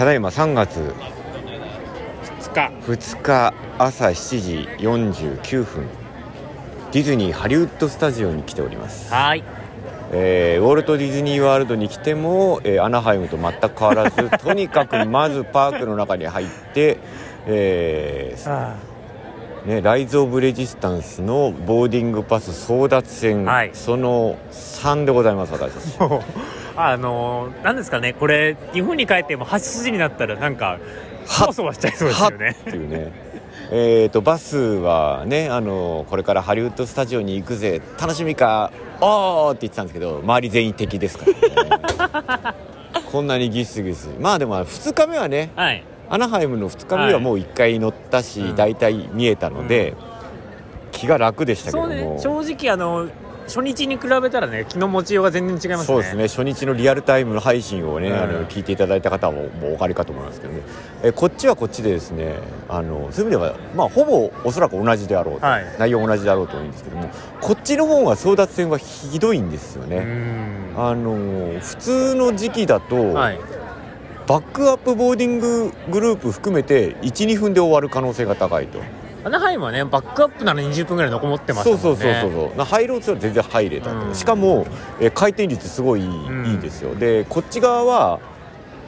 ただいま3月2日朝7時49分ディズニーハリウッドスタジオに来ております。はい、ウォルトディズニーワールドに来ても、アナハイムと全く変わらずとにかくまずパークの中に入って、ライズ・オブ・レジスタンスのボーディングパス争奪戦、はい、その3でございます。私なんですかね、これ日本に帰っても8時になったらなんかそわしちゃいそうですよねっていうねバスはね、これからハリウッドスタジオに行くぜ楽しみかおーって言ってたんですけど、周り全員敵ですからねこんなにギスギス。まあでも2日目はね、はい、アナハイムの2日目はもう1回乗ったし、はい、大体見えたので、うん、気が楽でしたけども、そうね、正直初日に比べたらね、気の持ちようが全然違いますね。そうですね、初日のリアルタイムの配信をね、聞いていただいた方はもうお分かりかと思いますけどね、こっちはこっちでですね、そういう意味では、ほぼおそらく同じであろうと、はい、内容同じであろうと思うんですけども、こっちの方は争奪戦はひどいんですよね。普通の時期だと、はい、バックアップボーディンググループ含めて 1,2 分で終わる可能性が高いと。アナハイムはね、バックアップなら20分ぐらい残ってましたもんね。そう入ろうとしたら全然入れた、しかも回転率すごいいいですよ。でこっち側は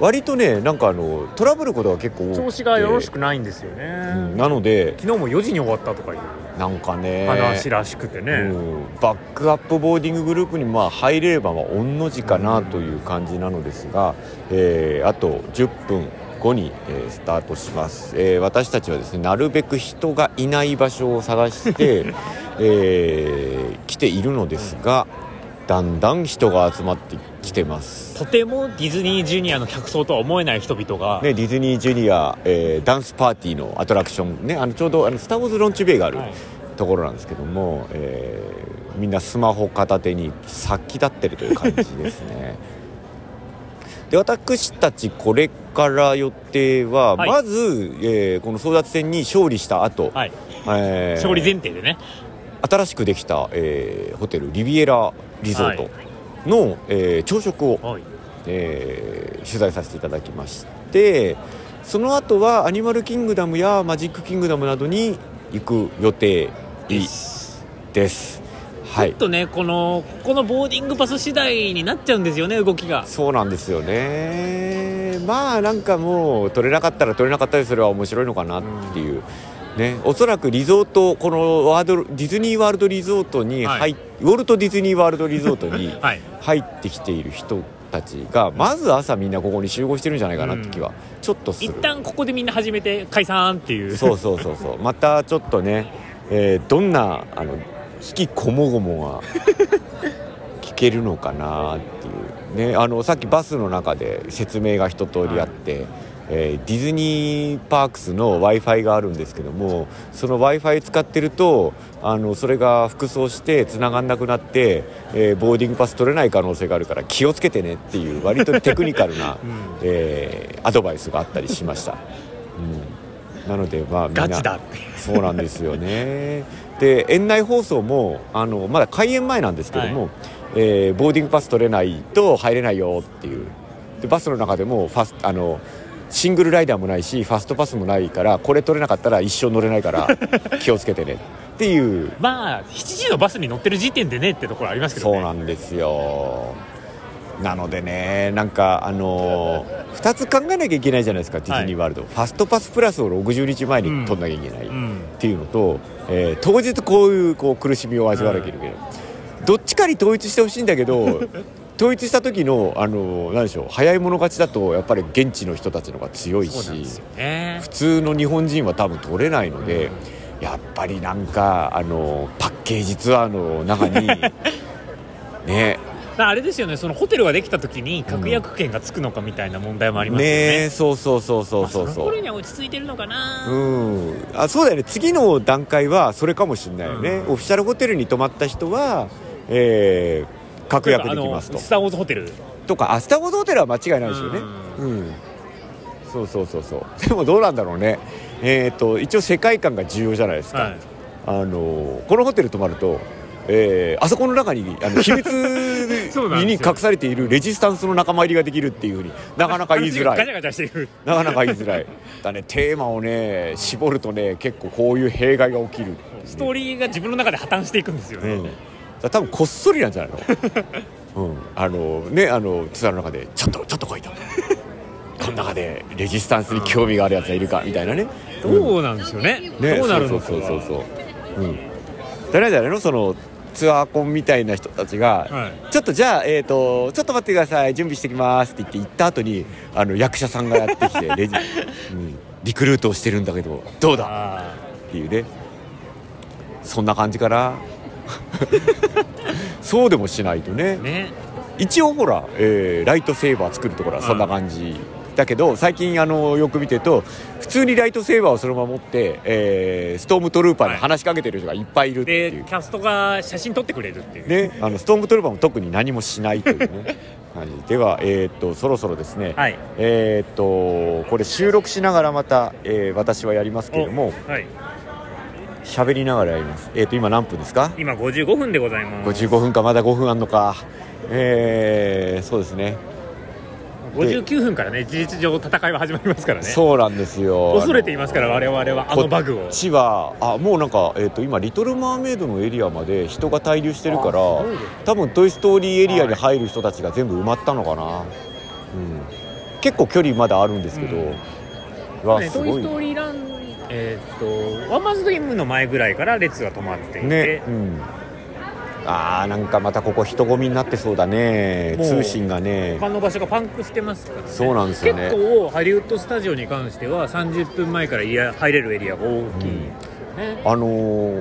割とね、なんかトラブルことが結構多くて調子がよろしくないんですよね、なので昨日も4時に終わったとかいうなんかね話らしくてね、バックアップボーディンググループに入れれば御の字かなという感じなのですが、あと10分後にスタートします。私たちはですね、なるべく人がいない場所を探して、来ているのですが、だんだん人が集まってきてます。とてもディズニージュニアの客層とは思えない人々が、ね、ディズニージュニア、ダンスパーティーのアトラクション、ね、ちょうどスターウォーズロンチベイがあるところなんですけども、みんなスマホ片手に先立ってるという感じですねで私たちこれから予定は、はい、まず、この争奪戦に勝利した後、はい、勝利前提でね、新しくできた、ホテルリビエラリゾートの、朝食を、はい、取材させていただきまして、その後はアニマルキングダムやマジックキングダムなどに行く予定です。ちょっとね、はい、このボーディングパス次第になっちゃうんですよね、動きが。そうなんですよね。なんかもう取れなかったら取れなかったりすれば面白いのかなっていう、ね、おそらくリゾート、このディズニーワールドリゾートにはい、ウォルトディズニーワールドリゾートに入ってきている人たちが、はい、まず朝みんなここに集合してるんじゃないかなって気はちょっとする。一旦ここでみんな始めて解散っていう。そうまたちょっとね、どんな好きこもごもが聞けるのかなっていう、ね、さっきバスの中で説明が一通りあって、はい、ディズニーパークスの Wi-Fi があるんですけども、その Wi-Fi 使ってるとそれが服装してつながんなくなって、ボーディングパス取れない可能性があるから気をつけてねっていう割とテクニカルな、アドバイスがあったりしました、なのでみんなガチだそうなんですよねで園内放送もまだ開園前なんですけども、はい、ボーディングパス取れないと入れないよっていう。でバスの中でもシングルライダーもないしファストパスもないから、これ取れなかったら一生乗れないから気をつけてねっていう7時のバスに乗ってる時点でねってところありますけどね。そうなんですよ。なのでね、なんか2つ考えなきゃいけないじゃないですか、ディズニーワールド、はい、ファストパスプラスを60日前に取んなきゃいけないっていうのと、当日こういう苦しみを味わわなきゃいけない、どっちかに統一してほしいんだけど統一した時の何でしょう、早い者勝ちだとやっぱり現地の人たちの方が強いし、ね、普通の日本人は多分取れないので、やっぱりなんかパッケージツアーの中にねあれですよね、そのホテルができた時に確約権がつくのかみたいな問題もありますよね、そうその頃には落ち着いてるのかな、そうだよね。次の段階はそれかもしれないよね、オフィシャルホテルに泊まった人は、確約できますと。スターウォーズホテルとかスターウォーズホテルは間違いないですよね、そうでもどうなんだろうね、一応世界観が重要じゃないですか、はい、このホテル泊まるとあそこの中に秘密身に隠されているレジスタンスの仲間入りができるっていうふうになかなか言いづらい、ガチャガチャしているなかなか言いづらいだね。テーマをね絞るとね結構こういう弊害が起きる、ね、ストーリーが自分の中で破綻していくんですよね、うん、だ多分こっそりなんじゃないの、うん、ツアーの中でちょっとこいたこの中でレジスタンスに興味があるやつがいるかみたいなね、うん、どうなんですよね、ね、どうなるのか、そうそうそうそう、うん、誰のそのツアーコンみたいな人たちが、はい、ちょっとじゃあ、ちょっと待ってください準備してきますって言って行った後に役者さんがやってきて、うん、リクルートをしてるんだけどどうだっていうね、そんな感じかなそうでもしないと ね一応ほら、ライトセーバー作るところはそんな感じだけど、最近よく見てると普通にライトセーバーをそのまま持って、ストームトルーパーに話しかけてる人がいっぱいいるっていう、はい、でキャストが写真撮ってくれるっていう、ね、ストームトルーパーも特に何もしないというね感じでは、そろそろですね、はい、これ収録しながらまた、私はやりますけれども、はい、喋りながらやります、今何分ですか？今55分でございます。55分か、まだ5分あんのか、そうですね、59分からね事実上戦いは始まりますからね。そうなんですよ、恐れていますから我々はバグを。こっちはもうなんか、今リトルマーメイドのエリアまで人が滞留してるから、多分トイストーリーエリアに入る人たちが全部埋まったのかな、はい、うん、結構距離まだあるんですけど、うん、わ、ね、すごいトイストーリーラン、ワンマンズドリームの前ぐらいから列が止まっていて、ね、うん、なんかまたここ人混みになってそうだね、通信がね、他の場所がパンクしてますからね。そうなんですよね、結構ハリウッドスタジオに関しては30分前から入れるエリアが大きい、う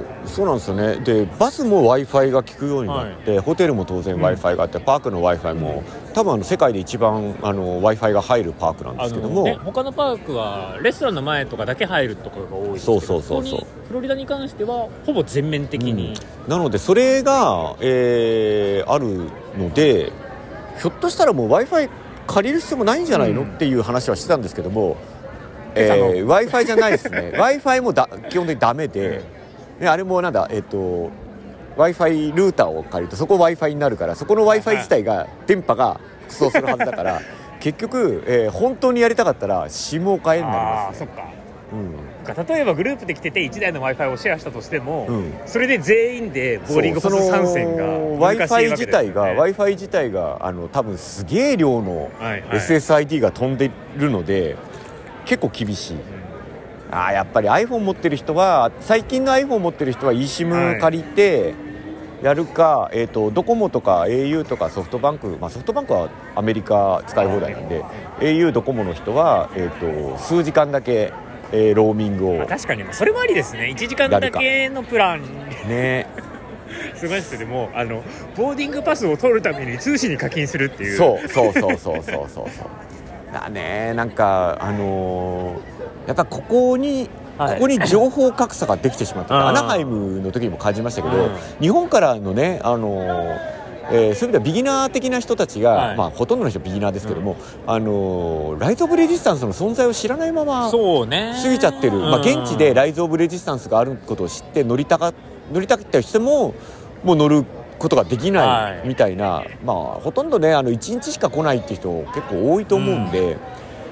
ん、そうなんですよね。でバスも Wi-Fi が効くようになって、はい、ホテルも当然 Wi-Fi があって、うん、パークの Wi-Fi も、うん、多分世界で一番Wi-Fi が入るパークなんですけども、ね、他のパークはレストランの前とかだけ入るとかが多いですけど、そうフロリダに関してはほぼ全面的に、うん、なのでそれが、あるので、ひょっとしたらもう Wi-Fi 借りる必要もないんじゃないの、うん、っていう話はしてたんですけども、Wi-Fi じゃないですねWi-Fi も基本的にダメで、ね、あれもなんだ、Wi-Fi ルーターを借りるとそこ Wi-Fi になるから、そこの Wi-Fi 自体が電波がクソするはずだから結局、本当にやりたかったら SIM を変えになります、ね、あ、そっか、うん、例えばグループで来てて1台の Wi-Fi をシェアしたとしても、うん、それで全員でボーリングパス参戦が難しいわけですよね。 Wi-Fi 自体が多分すげえ量の SSID が飛んでるので、はいはい、結構厳しい、うん、やっぱり iPhone 持ってる人は、最近の iPhone 持ってる人は eSIM 借りてやるか、はい、ドコモとか au とかソフトバンク、ソフトバンクはアメリカ使い放題なんで、au ドコモの人は、数時間だけ、ローミングを、確かにそれもありですね。1時間だけのプランねすごいですね。もうボーディングパスを取るために通信に課金するっていう、そうだね。なんかやっぱここに情報格差ができてしまった、はい、アナハイムの時にも感じましたけど、うん、日本からのねそういう意味ではビギナー的な人たちが、はい、ほとんどの人はビギナーですけども、うん、ライズ・オブ・レジスタンスの存在を知らないまま過ぎちゃってる、うん、現地でライズ・オブ・レジスタンスがあることを知って乗りたかった人ももう乗ることができないみたいな、はい、ほとんどね1日しか来ないって人結構多いと思うんで、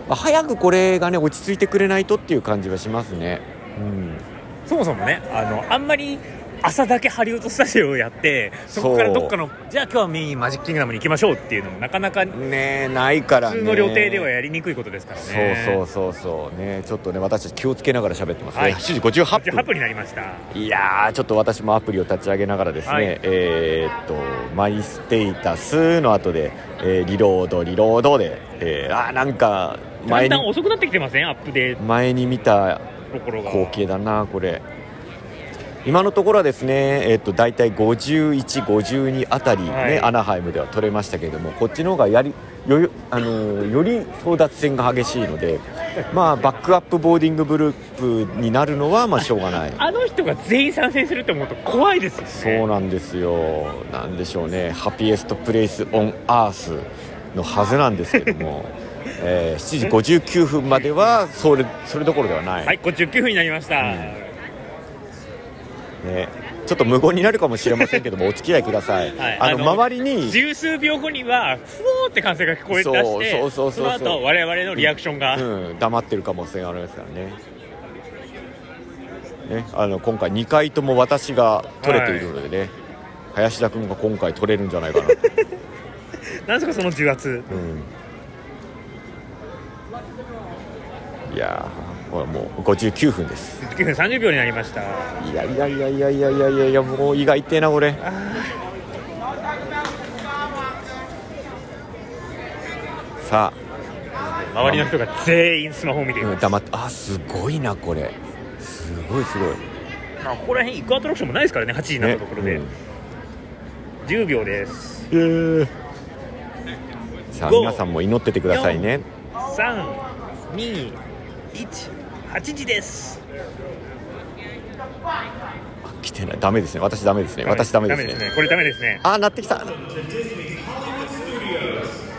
うん、早くこれがね落ち着いてくれないとっていう感じはしますね、うん、そもそもねあんまり朝だけハリウッドスタジオをやって、そこからどっかのじゃあ今日はメインマジックキングダムに行きましょうっていうのもなかなかねないからね、普通の旅程ではやりにくいことですからね。そうね、ちょっとね私たち気をつけながら喋ってますね、はい、7時58分、58分になりました。いやーちょっと私もアプリを立ち上げながらですね、はい、マイステータスの後で、リロードで、なんかだんだん遅くなってきてません？アップデート前に見た光景だなこれ。今のところはですね、だいたい51、52あたり、ね、はい、アナハイムでは取れましたけれども、こっちの方がより争奪戦が激しいので、バックアップボーディンググループになるのはしょうがない。あの人が全員参戦すると思うと怖いですよね。そうなんですよ。なんでしょうね、ハピエストプレイスオンアースのはずなんですけども7時59分まではそれどころではない。はい、59分になりました、うんね、ちょっと無言になるかもしれませんけどもお付き合いください、はい、周りに十数秒後にはふおーって歓声が聞こえ出して その後我々のリアクションが、黙ってる可能性がありますからね。ね、今回2回とも私が取れているのでね、はい、林田君が今回取れるんじゃないかななんですかその重圧、いやーこれもう59分です。59分30秒になりました。いやいやいやいやいやいやいや、もう胃が痛いなこれ。さあ周りの人が全員スマホを見ています、黙って、あ、すごいなこれ、すごいすごい。まあ、ここら辺行くアトラクションもないですからね、8時になったところで、10秒です。さあ皆さんも祈っててくださいね。3、2、1、8時です。来てない、ダメですね、私ダメですね、私ダメですね、これダメですね。あー、鳴ってきた、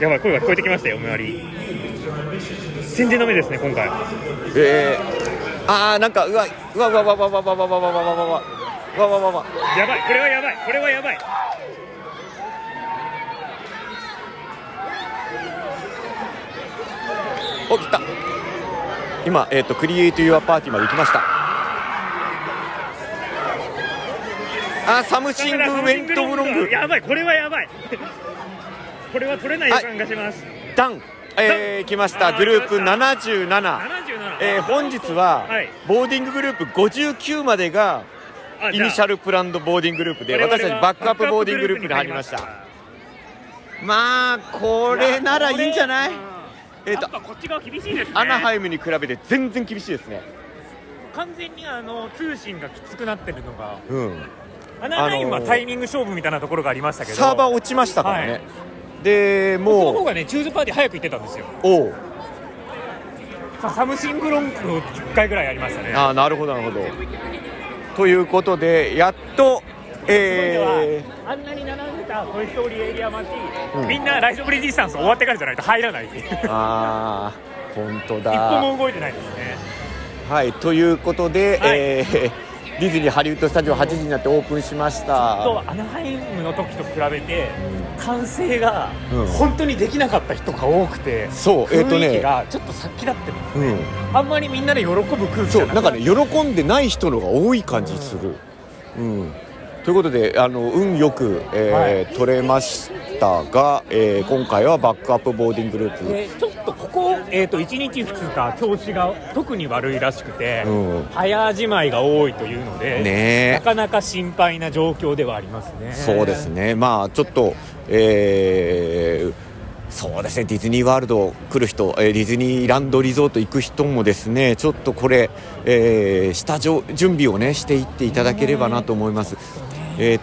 やばい、声が聞こえてきましたよ。お巡り全然ダメですね今回。あー、なんかうわうわうわうわうわうわうわうわうわうわうわうわうわうわうわ、やばい、これはやばい、これはやばい。お、来た。今クリエイトユアパーティーまで行きました。あ、サムシングメントブロング、やばい、これはやばいこれは取れない予感がします、はい、ダン、来ました。グループ77、本日はボーディンググループ59までがイニシャルプランドボーディンググループで、私たちバックアップボーディンググループに入りました。まあこれならいいんじゃない。やっぱこっち側厳しいですね。アナハイムに比べて全然厳しいですね。完全に通信がきつくなってるのが、アナハイムはタイミング勝負みたいなところがありましたけど、サーバー落ちましたからね、はい。でもうその方がね、チューズパーティー早く行ってたんですよ。おう、サムシングロング10回ぐらいありましたね。ああ、なるほどなるほど。ということでやっと、あんなに並んでたトイストーリーエリア待ち、みんなライズオブレジスタンス終わってからじゃないと入らないああ、本当だ、一歩も動いてないですね。はい、ということで、はい、ディズニーハリウッドスタジオ8時になってオープンしました。ちょっとアナハイムの時と比べて歓声が本当にできなかった人が多くて、雰囲気がちょっとさっきだってますね、あんまりみんなで喜ぶ空気じゃなくて、なんかね、喜んでない人のが多い感じする、ということで運よく、取れましたが、今回はバックアップボーディングループ、ちょっとここ、1日2日調子が特に悪いらしくて、早じまいが多いというので、なかなか心配な状況ではありますね。そうですね、まあちょっと、そうですね、ディズニーワールド来る人、ディズニーランドリゾート行く人もですね、ちょっとこれ、下準備をねしていっていただければなと思います。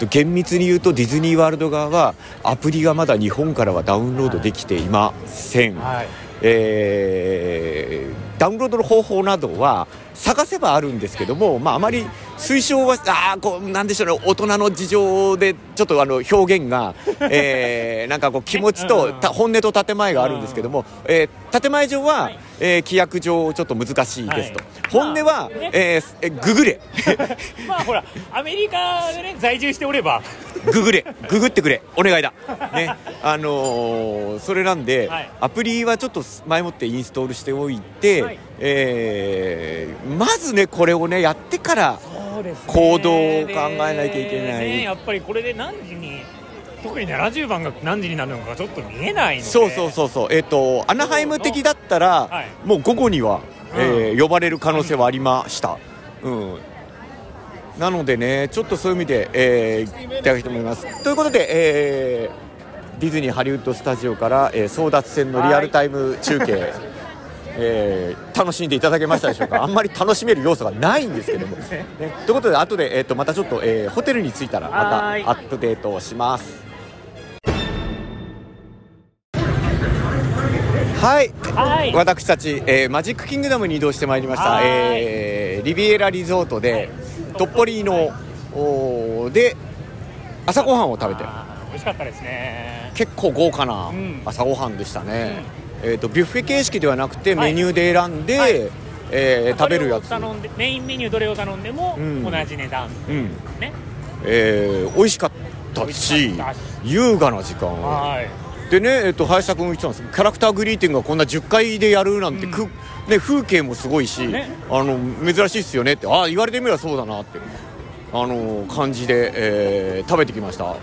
厳密に言うとディズニーワールド側はアプリがまだ日本からはダウンロードできていません、ダウンロードの方法などは探せばあるんですけども、あまり推奨はこうなんでしょうね、大人の事情でちょっと表現がなんかこう気持ちと本音と建前があるんですけども、建前上は規約上ちょっと難しいですと、本音はググれまあほらアメリカでね在住しておればググれ、ググってくれ、お願いだね。それなんでアプリはちょっと前もってインストールしておいて、まずねこれをねやってから行動を考えなきゃいけない。やっぱりこれで何時に、特に70番が何時になるのかちょっと見えないので、アナハイム的だったら、もう午後には、呼ばれる可能性はありました、なのでね、ちょっとそういう意味で、いただきたいと思います。ということで、ディズニーハリウッドスタジオから、争奪戦のリアルタイム中継、楽しんでいただけましたでしょうかあんまり楽しめる要素がないんですけども、ということで後で、またちょっと、ホテルに着いたらまたアップデートをします。はい、私たち、マジックキングダムに移動してまいりました。リビエラリゾートで、トッポリーノ、で朝ごはんを食べて、美味しかったですね。結構豪華な朝ごはんでしたね、ビュッフェ形式ではなくてメニューで選んで、食べるやつ、メインメニューどれを頼んでも同じ値段、美味しかったし優雅な時間でね、林田君言ってたんですけど、キャラクターグリーティングがこんな10回でやるなんて、ね、風景もすごいし、ね、珍しいですよねって言われてみればそうだなって感じで、食べてきました、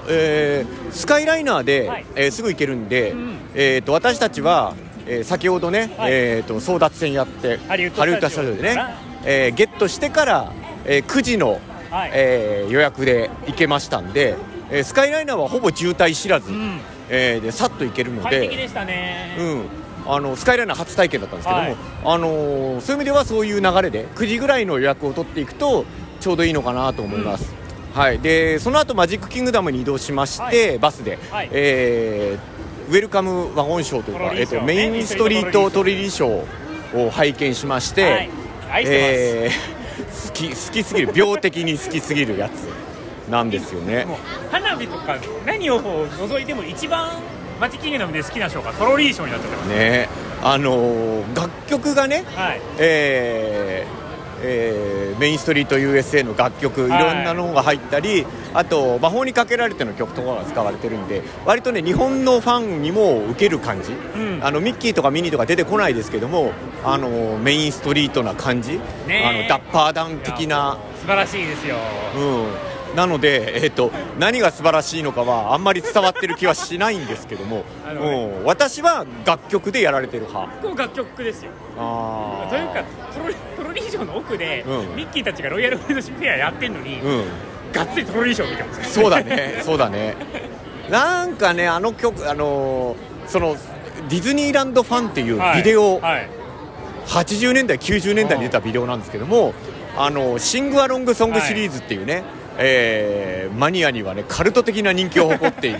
スカイライナーで、はいすぐ行けるんで、私たちは、先ほどね、はい争奪戦やってハリウッドスタジオでね、ゲットしてから、9時の、はい予約で行けましたんで、スカイライナーはほぼ渋滞知らず、でさっと行けるので快適でしたね、スカイライナー初体験だったんですけども、そういう意味ではそういう流れで9時ぐらいの予約を取っていくとちょうどいいのかなと思います、でその後マジックキングダムに移動しまして、バスで、ウェルカムワゴンショーというか、メインストリートトロリーショーを拝見しまして、愛してます、好きすぎる病的に好きすぎるやつなんですよね。もう花火とか何を除いても一番マジックキングダムで好きなショーがトロリーショーになっちゃってますね。楽曲がね、メインストリート USA の楽曲いろんなのが入ったり、あと魔法にかけられての曲とかが使われてるんで、割とね日本のファンにも受ける感じ、ミッキーとかミニーとか出てこないですけども、メインストリートな感じ、ダッパーダン的な素晴らしいですよ、なので、何が素晴らしいのかはあんまり伝わってる気はしないんですけども私は楽曲でやられてる派。結構楽曲ですよ。というかトロリーショーの奥で、ミッキーたちがロイヤルフレンドシップフェアやってるのに、がっつりトロリーショー見てます。そうだねなんかね、あの曲、そのディズニーランドファンっていうビデオ、80年代90年代に出たビデオなんですけども、シングアロングソングシリーズっていうね、マニアにはねカルト的な人気を誇っている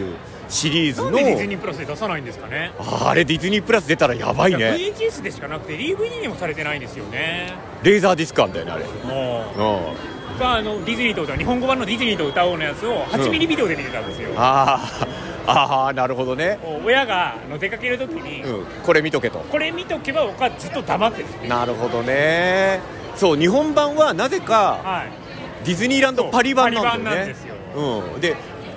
シリーズのなんでディズニープラスで出さないんですかね。あれディズニープラス出たらやばいね。VHS でしかなくて DVD にもされてないんですよね。レーザーディスクあんだよねあれ。ディズニーと歌う日本語版のディズニーと歌おうのやつを8ミリビデオで見てたんですよ、なるほどね。親が出かけるときに、これ見とけば僕はずっと黙ってる。なるほどね。そう、日本版はなぜか、ディズニーランドパリ版なんだよね。で、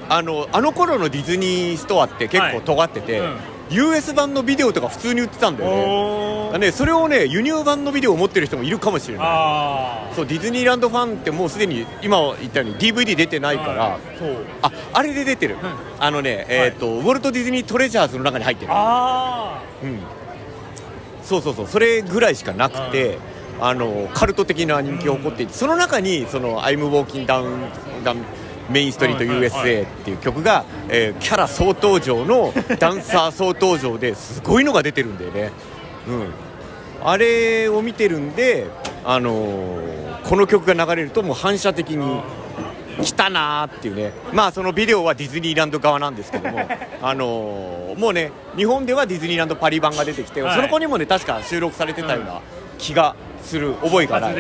あの頃のディズニーストアって結構尖ってて、US 版のビデオとか普通に売ってたんだよね。それをね輸入版のビデオを持ってる人もいるかもしれない。そう、ディズニーランドファンってもうすでに今言ったように DVD 出てないから、あれで出てる、ウォルト・ディズニー・トレジャーズの中に入ってる。そうそれぐらいしかなくて、カルト的な人気を誇っていて、その中にそのアイム・ウォーキング・ダウンメインストリート USA っていう曲が、キャラ総登場のダンサー総登場ですごいのが出てるんだよね、あれを見てるんで、この曲が流れるともう反射的に来たなーっていうね。そのビデオはディズニーランド側なんですけども、もうね日本ではディズニーランドパリ版が出てきて、その子にもね確か収録されてたような気がする覚えがない。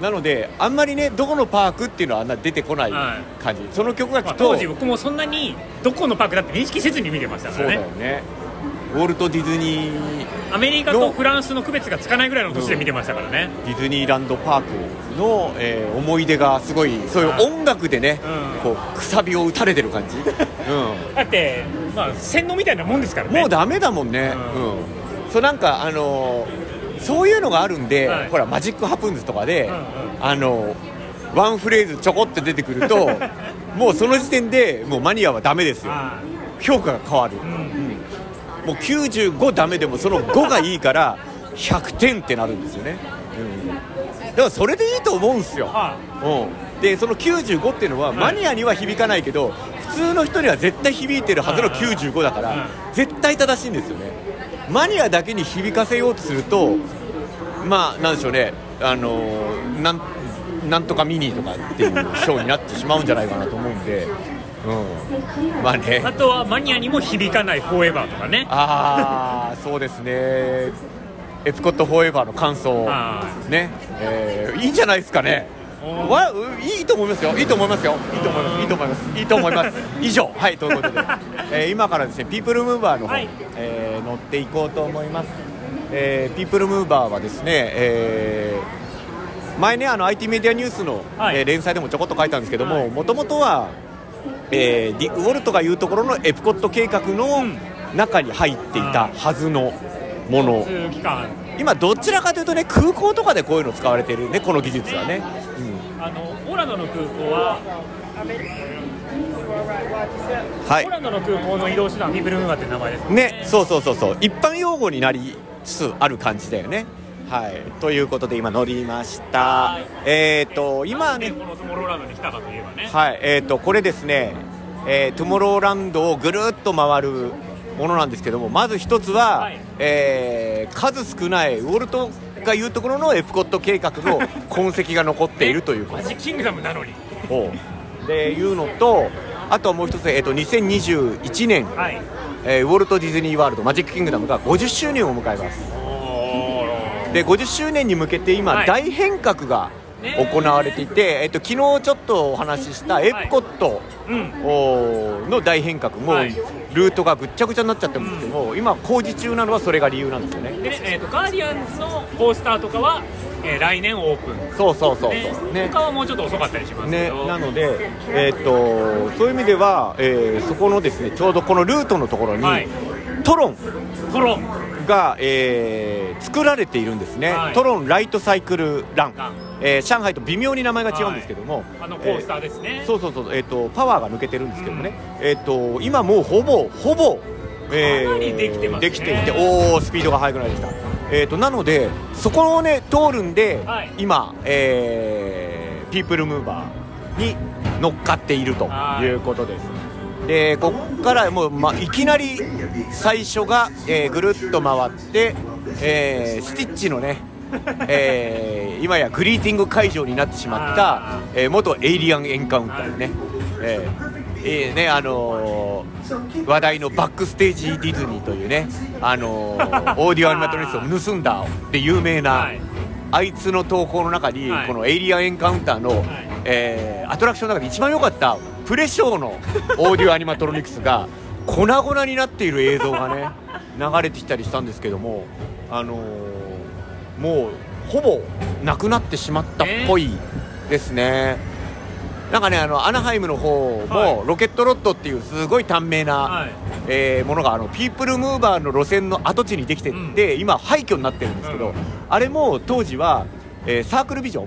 なのであんまりねどこのパークっていうのはあんな出てこない感じ、その曲が来と、当時僕もそんなにどこのパークだって認識せずに見てましたからね。そうだよね。ウォルト・ディズニー、アメリカとフランスの区別がつかないぐらいの年で見てましたからね、ディズニーランドパークの、思い出がすごい。そういう音楽でね、こうくさびを打たれてる感じ、だって、洗脳みたいなもんですからね。もうダメだもんね、そうなんかそういうのがあるんで、ほらマジックハプンズとかで、ワンフレーズちょこって出てくるともうその時点でもうマニアはダメですよ。評価が変わる、もう95ダメでもその5がいいから100点ってなるんですよね、だからそれでいいと思うんですよ、でその95っていうのはマニアには響かないけど、普通の人には絶対響いてるはずの95だから絶対正しいんですよね。マニアだけに響かせようとすると、なんでしょうね、なんとかミニーとかっていうショーになってしまうんじゃないかなと思うんで、あとはマニアにも響かないフォーエバーとかね。そうですね。エプコットフォーエバーの感想ね、いいんじゃないですかね。いいと思いますよ。以上、ということで、今からですねピープルムーバーの方、乗っていこうと思います。ピープルムーバーはですね、前ね、IT メディアニュースの、連載でもちょこっと書いたんですけども、もともとは、ディック・ウォルトが言うところのエプコット計画の中に入っていたはずのもの、今どちらかというとね、空港とかでこういうの使われてるね、この技術はね、オラノの空港はオラノの空港の移動手段、ビブルンガって名前ですね。そうそうそうそう、一般用語になりつつある感じだよね。はい、ということで今乗りました。今ね、このトゥモローランドに来たかといえばね。はい、これですね、トゥモローランドをぐるっと回るものなんですけども、まず一つは、数少ないウォルトが言うところのエプコット計画の痕跡が残っているということ。マジキングダムなのに。でいうのと、あともう一つ、2021年、ウォルト・ディズニー・ワールドマジック・キングダムが50周年を迎えます。で50周年に向けて今大変革が行われていて、昨日ちょっとお話ししたエプコットの大変革もルートがぐっちゃぐちゃになっちゃってますけども、今工事中なのはそれが理由なんですよね。で、ガーディアンズのコースターとかは、来年オープン。そうそうそうそう、他はもうちょっと遅かったりしますけど、なので、そういう意味では、そこのですね、ちょうどこのルートのところに、トロンが、作られているんですね、トロンライトサイクルラン、上海と微妙に名前が違うんですけども、あのコースターですね、そうそうそう、パワーが抜けてるんですけどもね、今もうほぼ、できていて、スピードが速くなりました、なのでそこをね通るんで、今、ピープルムーバーに乗っかっているということです。でここからもう、いきなり最初が、ぐるっと回って、スティッチのね、今やグリーティング会場になってしまった、元エイリアンエンカウンターね、話題のバックステージディズニーというね、オーディオアニマトロニクスを盗んだで有名なあいつの投稿の中に、このエイリアンエンカウンターの、アトラクションの中で一番良かったプレショーのオーディオアニマトロニクスが粉々になっている映像がね流れてきたりしたんですけども、もうほぼなくなってしまったっぽいですね。なんかね、アナハイムの方もロケットロッドっていうすごい短命な、ものがピープルムーバーの路線の跡地にできてて、今廃墟になってるんですけど、あれも当時はサークルビジョン、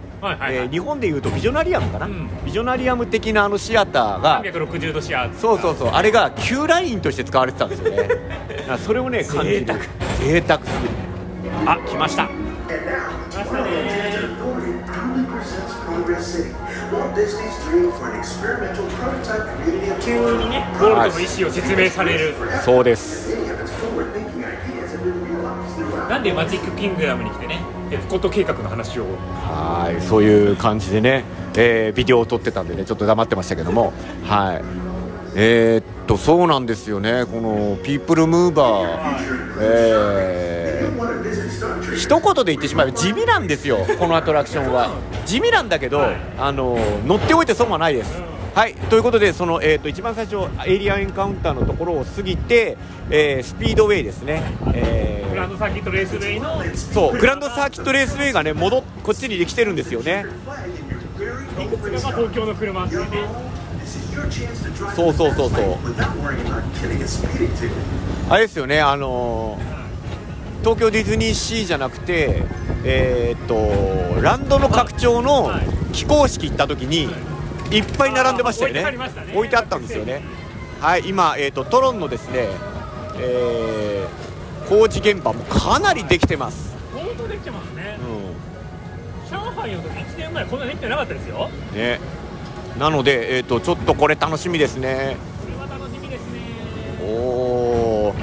日本でいうとビジョナリアムかな、ビジョナリアム的なシアターが360度シアター、そうそうそう、あれが Q ラインとして使われてたんですよね。それをね感じる、贅沢する。あ、来ました、来ましたね。急にね、ウォルトの意思を説明される、そうです。なんでマジックキングダムに来てね、エプコット計画の話を、そういう感じでね、ビデオを撮ってたんでね、ちょっと黙ってましたけども、そうなんですよね、このピープルムーバー、一言で言ってしまえば地味なんですよ、このアトラクションは。地味なんだけど、乗っておいて損はないです。ということで、その、一番最初エイリアンエンカウンターのところを過ぎて、スピードウェイですね、グランドサーキットレースウェイの、そう、グランドサーキットレースウェイがね、こっちにできてるんですよね。東京の車、そうそうそうそう、あれですよね、東京ディズニーシーじゃなくて、ランドの拡張の起工式行った時にいっぱい並んでましたよね、置いてあったんですよね。今、トロンのですね、工事現場もかなりできてます。本当できてますね、上海の時1年前こんなできてなかったですよね。なので、ちょっとこれ楽しみですね。これは楽しみですね。お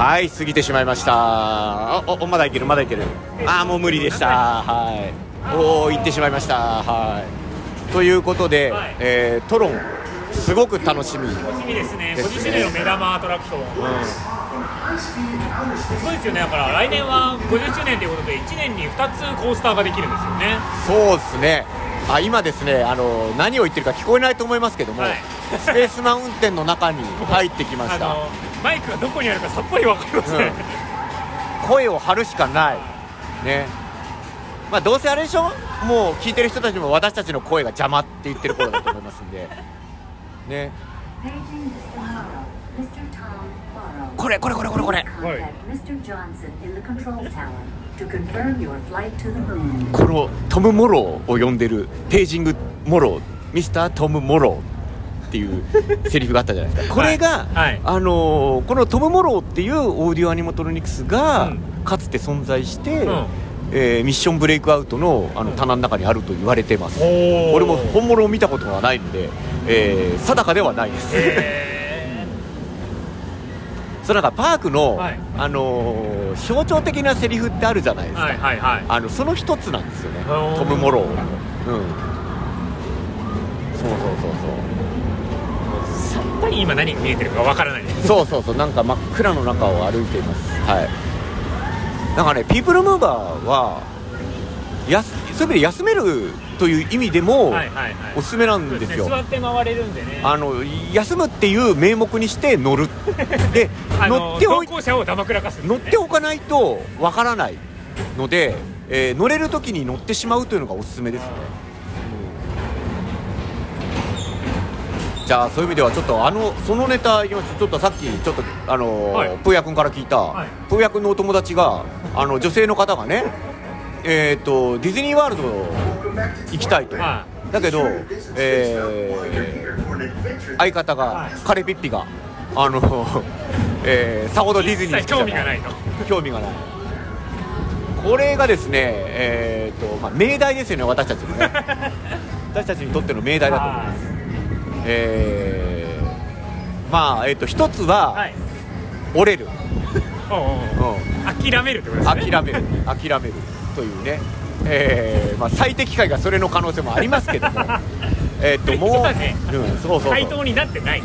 ー、はい、過ぎてしまいました。まだいける、まだいける。もう無理でした。行ってしまいました。ということで、トロンすごく楽しみ、楽しみですね。ご自身の目玉アトラクション、すごいですよね。だから来年は50周年ということで、1年に2つコースターができるんですよね。そうですね。今ですね、何を言ってるか聞こえないと思いますけども、スペースマウンテンの中に入ってきました。マイクがどこにあるかさっぱり分かりません。声を張るしかないね。まあどうせあれでしょ、もう聞いてる人たちも私たちの声が邪魔って言ってる頃だと思いますんでね。これ、はい、このトム・モローを呼んでるページング・モロー、ミスター・トム・モローっていうセリフがあったじゃないですか。これが、はいはい、このトム・モローっていうオーディオアニマトロニクスが、かつて存在して、ミッションブレイクアウト の棚の中にあると言われてます。俺も本物を見たことがないので、定かではないです。そのなんかパークの、はい、象徴的なセリフってあるじゃないですか、はいはいはい、その一つなんですよね、トム・モロー、そうさっぱり今何が見えてるかわからない。そうなんか真っ暗の中を歩いています。はい、なんかね、ピープルムーバーはそういう意味で休めるという意味でもおすすめなんですよ。座って回れるんでね、休むっていう名目にして乗るで同行者をだまくらかす、ね、乗っておかないとわからないので、乗れる時に乗ってしまうというのがおすすめですね。じゃあそういう意味ではちょっとそのネタちょっとさっきちょっとはい、プーヤ君から聞いた、はい、プーヤ君のお友達が女性の方がねディズニーワールド行きたいと、はい、だけど、相方が、はい、カレピッピがさほどディズニーに興味がないこれがですね、命題ですよね、私たちのね私たちにとっての命題だと思います。一つは、はい、折れる諦めるってことですね。諦めるというね、最適解がそれの可能性もありますけどももう、ね、そう対等になってない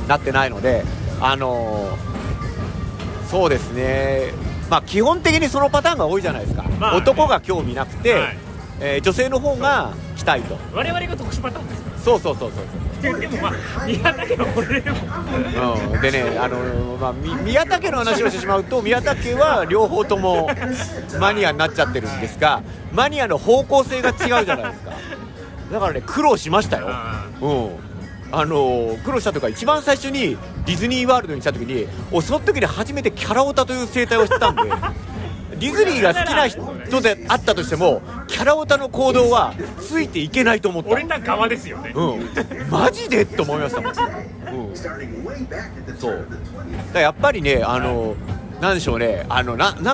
のでそうですね、まあ、基本的にそのパターンが多いじゃないですか、まあ、男が興味なくて、はい、女性の方が来たいと。我々が特殊パターンですから、ね、そうでもまあ宮田家はこれでもでね宮田家の話をしてしまうと宮田家は両方ともマニアになっちゃってるんですが、マニアの方向性が違うじゃないですか。だからね苦労しましたよ、苦労したとか一番最初にディズニーワールドに来た時にその時に初めてキャラオタという生態を知ったんでディズニーが好きな人であったとしてもキャラオタの行動はついていけないと思った。俺た側ですよね、マジでと思いましたもん、そうだやっぱりねなんでしょうねな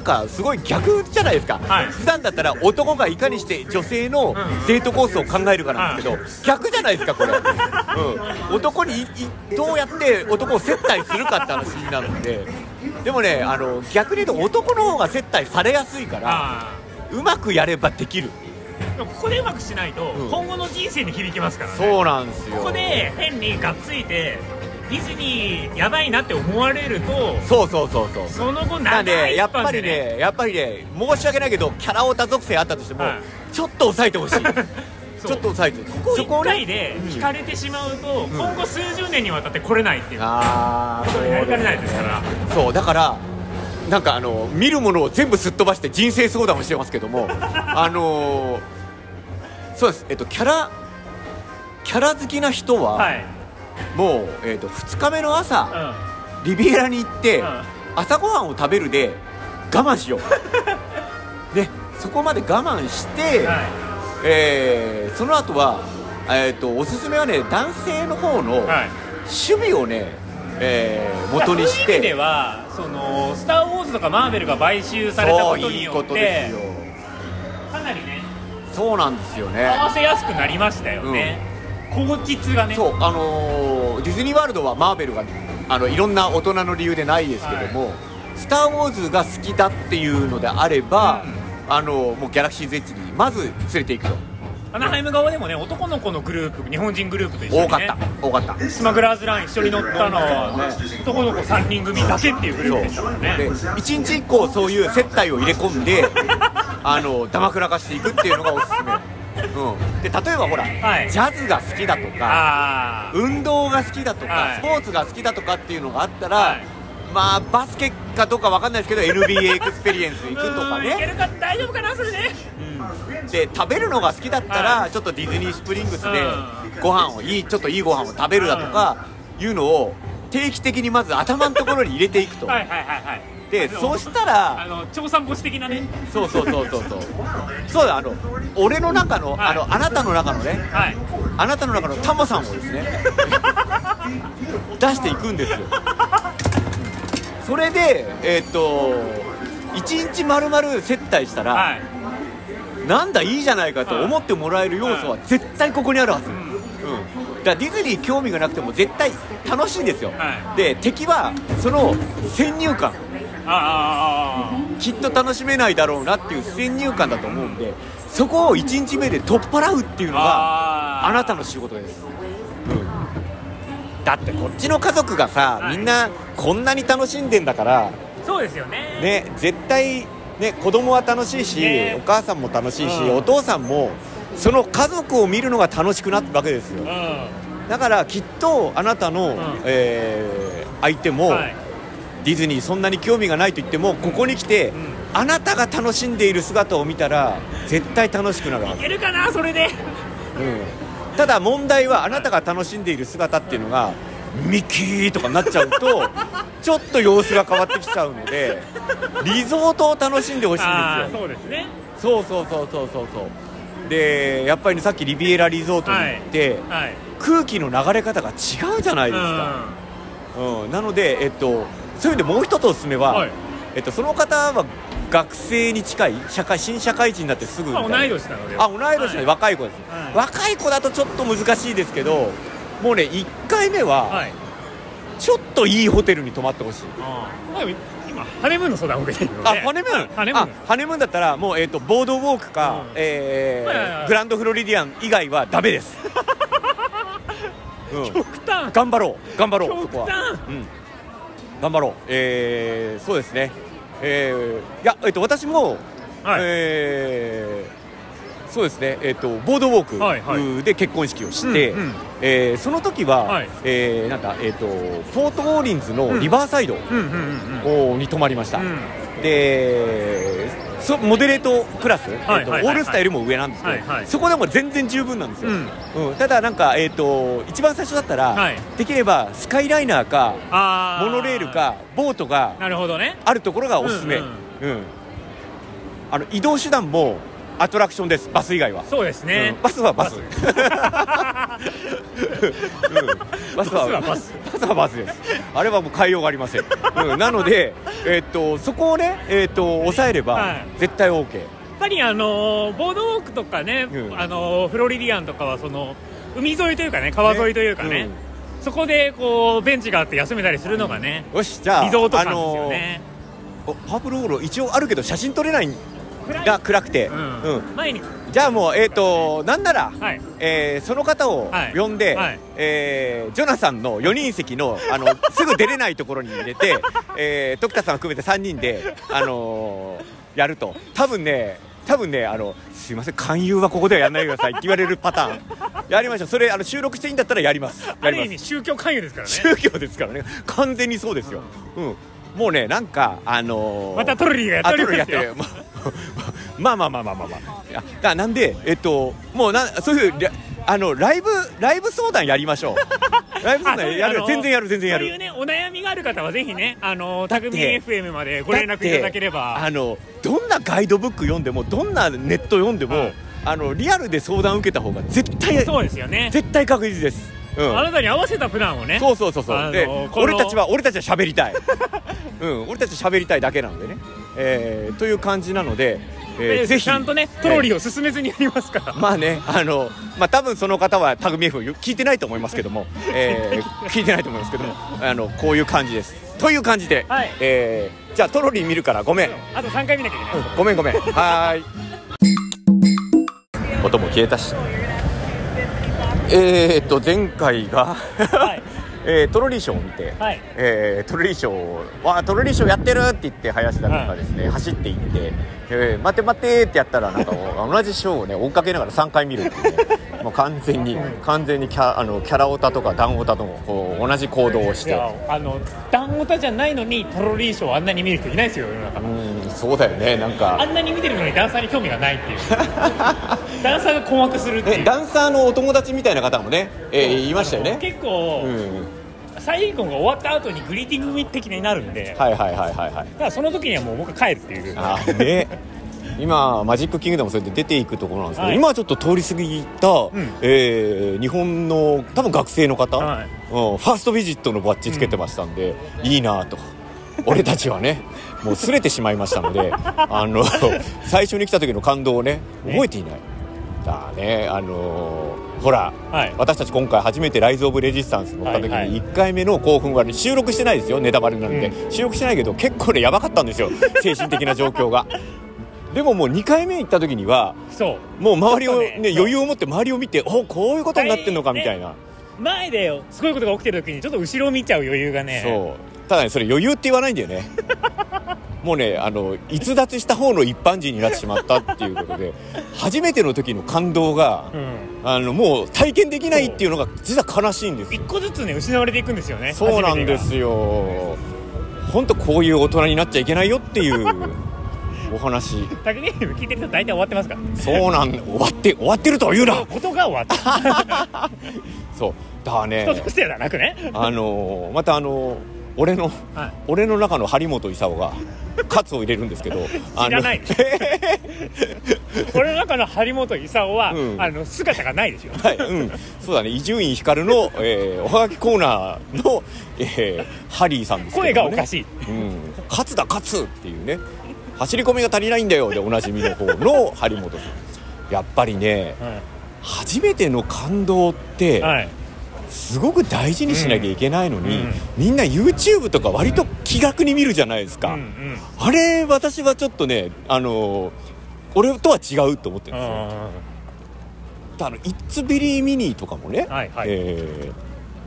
んかすごい逆じゃないですか、はい、普段だったら男がいかにして女性のデートコースを考えるかなんですけど、逆じゃないですかこれ、男にどうやって男を接待するかって話になるんで。でもね逆に言うと男の方が接待されやすいからうまくやればできる。でもここでうまくしないと、今後の人生に響きますからね。そうなんですよ。ここで変にがっついてディズニーやばいなって思われるとそうその後長いスパンでね、やっぱりね申し訳ないけどキャラオタ属性あったとしても、ちょっと抑えてほしいちょっと抑えてここ1回で引かれてしまうと、今後数十年にわたって来れないっていうことになりかねないですから。そうだからなんか見るものを全部すっ飛ばして人生相談をしてますけどもそうです、キャラ好きな人は、はい、もう、2日目の朝、リビエラに行って、朝ごはんを食べるで我慢しようでそこまで我慢して、はい、その後は、おすすめはね男性の方の趣味をね、元にして。そういう意味ではスター・ウォーズとかマーベルが買収されたことによっていいことですよ、かなりね。そうなんですよね、合わせやすくなりましたよね、効率がね。そうディズニーワールドはマーベルが、ね、いろんな大人の理由でないですけども、スター・ウォーズが好きだっていうのであれば、もうギャラクシーズエッジにまず連れていくと。アナハイム側でもね、男の子のグループ、日本人グループと一緒にね、多かったスマグラーズライン一緒に乗ったのは、ね、男の子3人組だけっていうグループでしたからね。で1日1個そういう接待を入れ込んでだまくらかしていくっていうのがおすすめで、例えばほら、ジャズが好きだとか運動が好きだとか、スポーツが好きだとかっていうのがあったら、まあバスケかどうかわかんないですけどNBA エクスペリエンス行くとかね。行けるか、大丈夫かなそれね。で食べるのが好きだったらちょっとディズニースプリングスでご飯をちょっといいご飯を食べるだとかいうのを定期的にまず頭のところに入れていくと。はいはいはいはい。でそうしたら調査模試的なね。そうそうそうそうそう。そうだ、俺の中のあなたの中のね、あなたの中のタモさんをですね出していくんですよ。それで1日丸々接待したらなんだいいじゃないかと思ってもらえる要素は絶対ここにあるはず。だからディズニー興味がなくても絶対楽しいんですよ。で敵はその先入観、きっと楽しめないだろうなっていう先入観だと思うんで、そこを1日目で取っ払うっていうのがあなたの仕事です、だってこっちの家族がさ、みんなこんなに楽しんでんだから。そうですよね。ね、絶対ね、子供は楽しいし、お母さんも楽しいし、お父さんもその家族を見るのが楽しくなったわけですよ、だからきっとあなたの、相手も、ディズニーそんなに興味がないと言ってもここに来て、あなたが楽しんでいる姿を見たら絶対楽しくなるはず。いけるかなそれで、ただ問題はあなたが楽しんでいる姿っていうのがミッキーとかになっちゃうとちょっと様子が変わってきちゃうのでリゾートを楽しんでほしいんですよ。そうですね。そうそうそうそうそうそう。でやっぱり、ね、さっきリビエラリゾートに行って、空気の流れ方が違うじゃないですか。なのでそういう意味でもう一つおすすめは、その方は学生に近い新社会人になってすぐ同い年なので、同い年で若い子です、若い子だとちょっと難しいですけど、もうね1回目はちょっといいホテルに泊まってほしい。今ハネムーンの相談を受けてるので、ハネムーン、ハネムーンだったらもうボードウォークかグランドフロリディアン以外はダメです。極端。頑張ろう頑張ろう、そこは頑張ろう。そうですね。いや私もそうですね。ボードウォークで結婚式をして、その時はなんかポートオーリンズのリバーサイドに泊まりました。で、モデレートクラス、オールスターよりも上なんですけど、そこでも全然十分なんですよ。ただなんか一番最初だったらできればスカイライナーかモノレールかボートがあるところがおすすめ。移動手段もアトラクションです。バス以外は。そうですね。バスはバス。バスはバス。バスはバスです。あれはもう変えようがありません。なので、そこをね、抑えれば絶対 OK。やっぱりボードウォークとかね、フロリディアンとかはその海沿いというかね、川沿いというかね、そこでこうベンチがあって休めたりするのがね。よし、じゃあリゾート感ですよね。パープルオーロ一応あるけど写真撮れない。が暗くて、じゃあもうなんならその方を呼んでジョナサンの4人席のすぐ出れないところに入れて時田さん含めて3人でやると、多分ねすいません勧誘はここではやらないでくださいって言われるパターンやりましょう。それ収録していいんだったらやります。ある意味宗教勧誘ですからね。宗教ですからね、完全にそうですよ。もうね、なんかまたトロリーがやってるよ。まあなんでもうそういうライブ相談やりましょう。ライブ相談やる、全然やる。そういうね、お悩みがある方はぜひね、たくみん FM までご連絡いただければ、どんなガイドブック読んでも、どんなネット読んでも、リアルで相談受けた方が絶対、そうですよね。絶対確実です。あなたに合わせたプランをね。そうそうそうそう。で、俺たちは喋りたい。俺たち喋りたいだけなのでね。という感じなので、ぜひちゃんとねトロリーを進めずにやりますから。まあね、多分その方はタグミ F 聞いてないと思いますけども、聞いてないと思いますけども、こういう感じです。という感じで、じゃあトロリー見るからごめん。あと3回見なきゃいけない。ごめん。はーい。音も消えたし。前回がトロリーショーを見て、トロリーショーやってるって言って林田君がですね走っていって、待て待てってやったらなんか同じショーをね追っかけながら3回見るっていうね、もう完全にキャラオタとかダンオタともこう同じ行動をして、ダンオタじゃないのにトロリーショーをあんなに見る人いないですよ、世の中。うん、そうだよね。なんかあんなに見てるのにダンサーに興味がないっていうダンサーが困惑するっていう、ダンサーのお友達みたいな方もね、いましたよね。結構、サイリーコンが終わった後にグリーティング的になるんで、だからその時にはもう僕は帰るっていう。あーね今マジックキングダムもそうやって出ていくところなんですけど、はい、今ちょっと通り過ぎた、日本の多分学生の方、ファーストビジットのバッジつけてましたんで、いいなと俺たちはねもうすれてしまいましたので最初に来た時の感動をね覚えていない、だね、ほら、私たち今回初めてライズオブレジスタンス乗った時に1回目の興奮は、ね、収録してないですよ、ネタバレなんで、収録してないけど結構ねやばかったんですよ精神的な状況がでももう2回目行った時にはもう周りを、余裕を持って周りを見て、おこういうことになってんのかみたいな、前ですごいことが起きてる時にちょっと後ろを見ちゃう余裕がね、ただねそれ余裕って言わないんだよねもうね逸脱した方の一般人になってしまったっていうことで初めての時の感動が、もう体験できないっていうのが実は悲しいんです。一個ずつね失われていくんですよね。そうなんですよ。本当こういう大人になっちゃいけないよっていうお話。タグネーム聞いてると大体終わってますから。そうなんだ。終わってるとは言うな。ことが終わった。そうだからね。人としてではなくね。また俺の中の張本勲がカツを入れるんですけど知らないでしょ俺の中の張本勲は、姿がないでしょ、そうだね、伊集院光の、おはがきコーナーの、ハリーさんですけど、ね、声がおかしい、カツだカツっていうね、走り込みが足りないんだよでおなじみの方の張本さん、やっぱりね、初めての感動って、すごく大事にしなきゃいけないのに、みんな YouTube とか割と気楽に見るじゃないですか、あれ私はちょっとね、俺とは違うと思ってるんですよ。It's Billy Mini とかもね、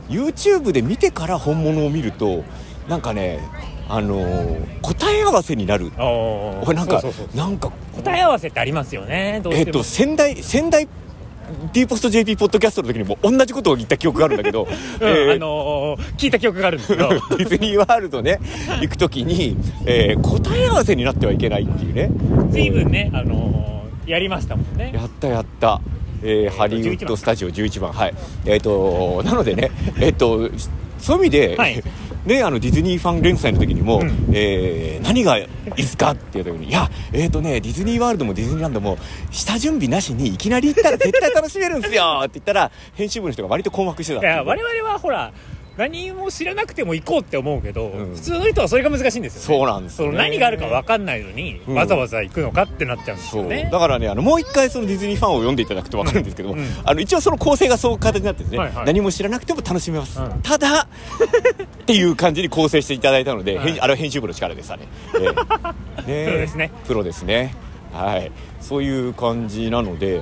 YouTube で見てから本物を見るとなんかね、答え合わせになる。なんか答え合わせってありますよね。どうしても仙台D ポスト JP ポッドキャストの時にも同じことを言った記憶があるんだけど、聞いた記憶があるんですけどディズニーワールドね行く時に、答え合わせになってはいけないっていうね、随分ね、やりましたもんね。やった、ハリウッドスタジオ11番、なのでね、そういう意味で、でディズニーファン連載の時にも、何がいいですかっていう時に、いやディズニーワールドもディズニーランドも下準備なしにいきなり行ったら絶対楽しめるんですよって言ったら編集部の人が割と困惑してた。いや我々はほら何も知らなくても行こうって思うけど、普通の人はそれが難しいんですよね。そうなんですよね。何があるか分かんないのに、わざわざ行くのかってなっちゃうんですよね。だからねもう一回そのディズニーファンを読んでいただくと分かるんですけども、一応その構成がそういう形になってですね、何も知らなくても楽しめます、ただっていう感じに構成していただいたので、あれは編集部の力でしたね、プロですね。そういう感じなので、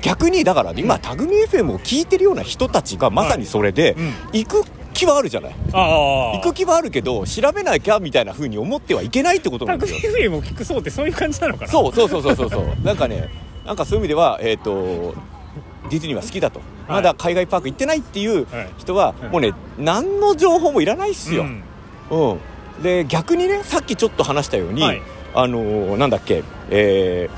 逆にだから今タグミ FM を聞いてるような人たちがまさにそれで、行く気はあるじゃない。行く気はあるけど調べなきゃみたいな風に思ってはいけないってことなんですよ。タグミ FM を聞くそうってそういう感じなのかな。そうなんかね、なんかそういう意味ではディズニーは好きだと、まだ海外パーク行ってないっていう人は、もうね何の情報もいらないっすよ、で逆にねさっきちょっと話したように、なんだっけ、何で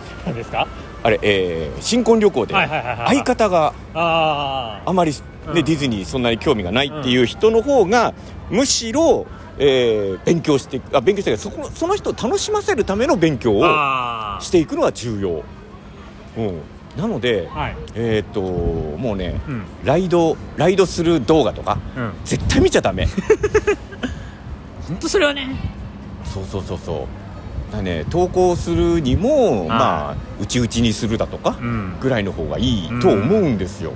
すかあれ、新婚旅行で相方があまり、ディズニーそんなに興味がないっていう人の方が、むしろ、勉強してその人を楽しませるための勉強をしていくのは重要、なので、もうね、ライドする動画とか、絶対見ちゃダメ本当それはね、そうだね、投稿するにもまあ内々にするだとかぐらいの方がいいと思うんですよ、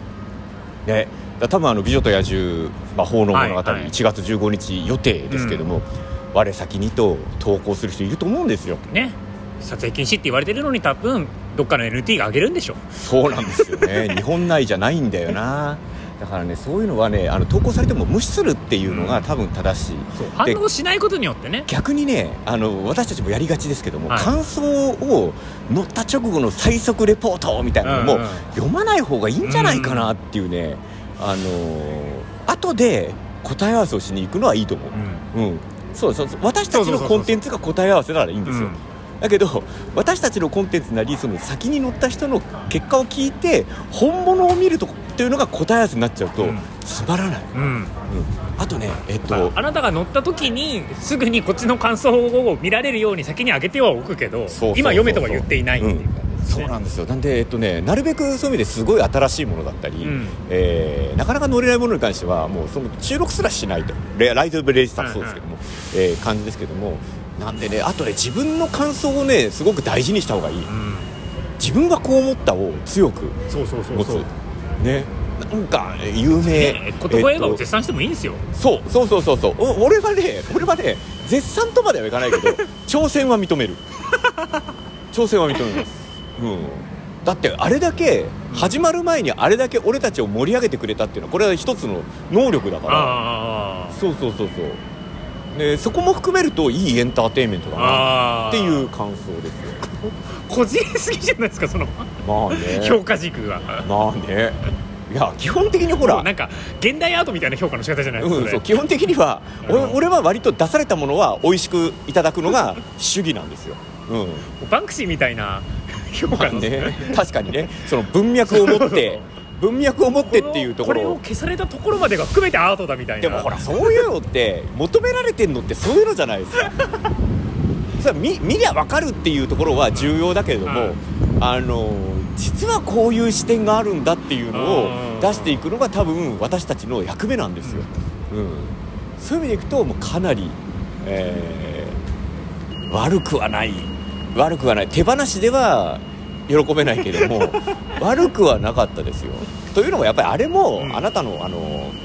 ね、多分美女と野獣魔法の物語、1月15日予定ですけども、我先にと投稿する人いると思うんですよね。撮影禁止って言われてるのに多分どっかの NT が上げるんでしょ。そうなんですよね日本内じゃないんだよなだからね、そういうのはね、投稿されても無視するっていうのが多分正しい、うん、そう、反応しないことによってね、逆にね、私たちもやりがちですけども、はい、感想を載った直後の最速レポートみたいなのも、うんうん、読まない方がいいんじゃないかなっていうね、うん、後で答え合わせをしに行くのはいいと思う、うんうん、そうそうそう、私たちのコンテンツが答え合わせならいいんですよ、うん、だけど私たちのコンテンツなり、その先に載った人の結果を聞いて本物を見るとっていうのが答え合わせになっちゃうとつまらない、うんうん、あとね、あなたが載った時にすぐにこっちの感想を見られるように先に上げてはおくけど、そうそうそうそう、今読めとは言っていないっていうか、うん、そうなんですよ。なんで、なるべくそういう意味ですごい新しいものだったり、うん、なかなか乗れないものに関してはもうその収録すらしないと、ライトオブレジスタンス、そうですけども、感じですけども、なんでね、あとね、自分の感想をねすごく大事にした方がいい、うん、自分はこう思ったを強く持つ、そうそうそうそう、ね、なんか有名言葉映画を絶賛してもいいんですよ、そうそうそうそうそう、俺はね絶賛とまではいかないけど挑戦は認める挑戦は認めますうん、だってあれだけ始まる前にあれだけ俺たちを盛り上げてくれたっていうのはこれは一つの能力だから、あ、そうそうそうそう、でそこも含めるといいエンターテインメントだなっていう感想ですよ。個人すぎじゃないですか、そのまあね、評価軸がまあね、いや基本的にほらなんか現代アートみたいな評価の仕方じゃないですか、うん、そう、基本的には俺は割と出されたものは美味しくいただくのが主義なんですよ、うん、バンクシーみたいな評価なんですね、まあね、確かにね、その文脈を持って文脈を持ってっていうところ、これを消されたところまでが含めてアートだみたいな、でもほらそういうのって求められてんのってそういうのじゃないですかそれ 見りゃ分かるっていうところは重要だけれども、実はこういう視点があるんだっていうのを出していくのが多分私たちの役目なんですよ、うん、そういう意味でいくともうかなり、悪くはない、手放しでは喜べないけども悪くはなかったですよ。というのもやっぱりあれも、うん、あなたの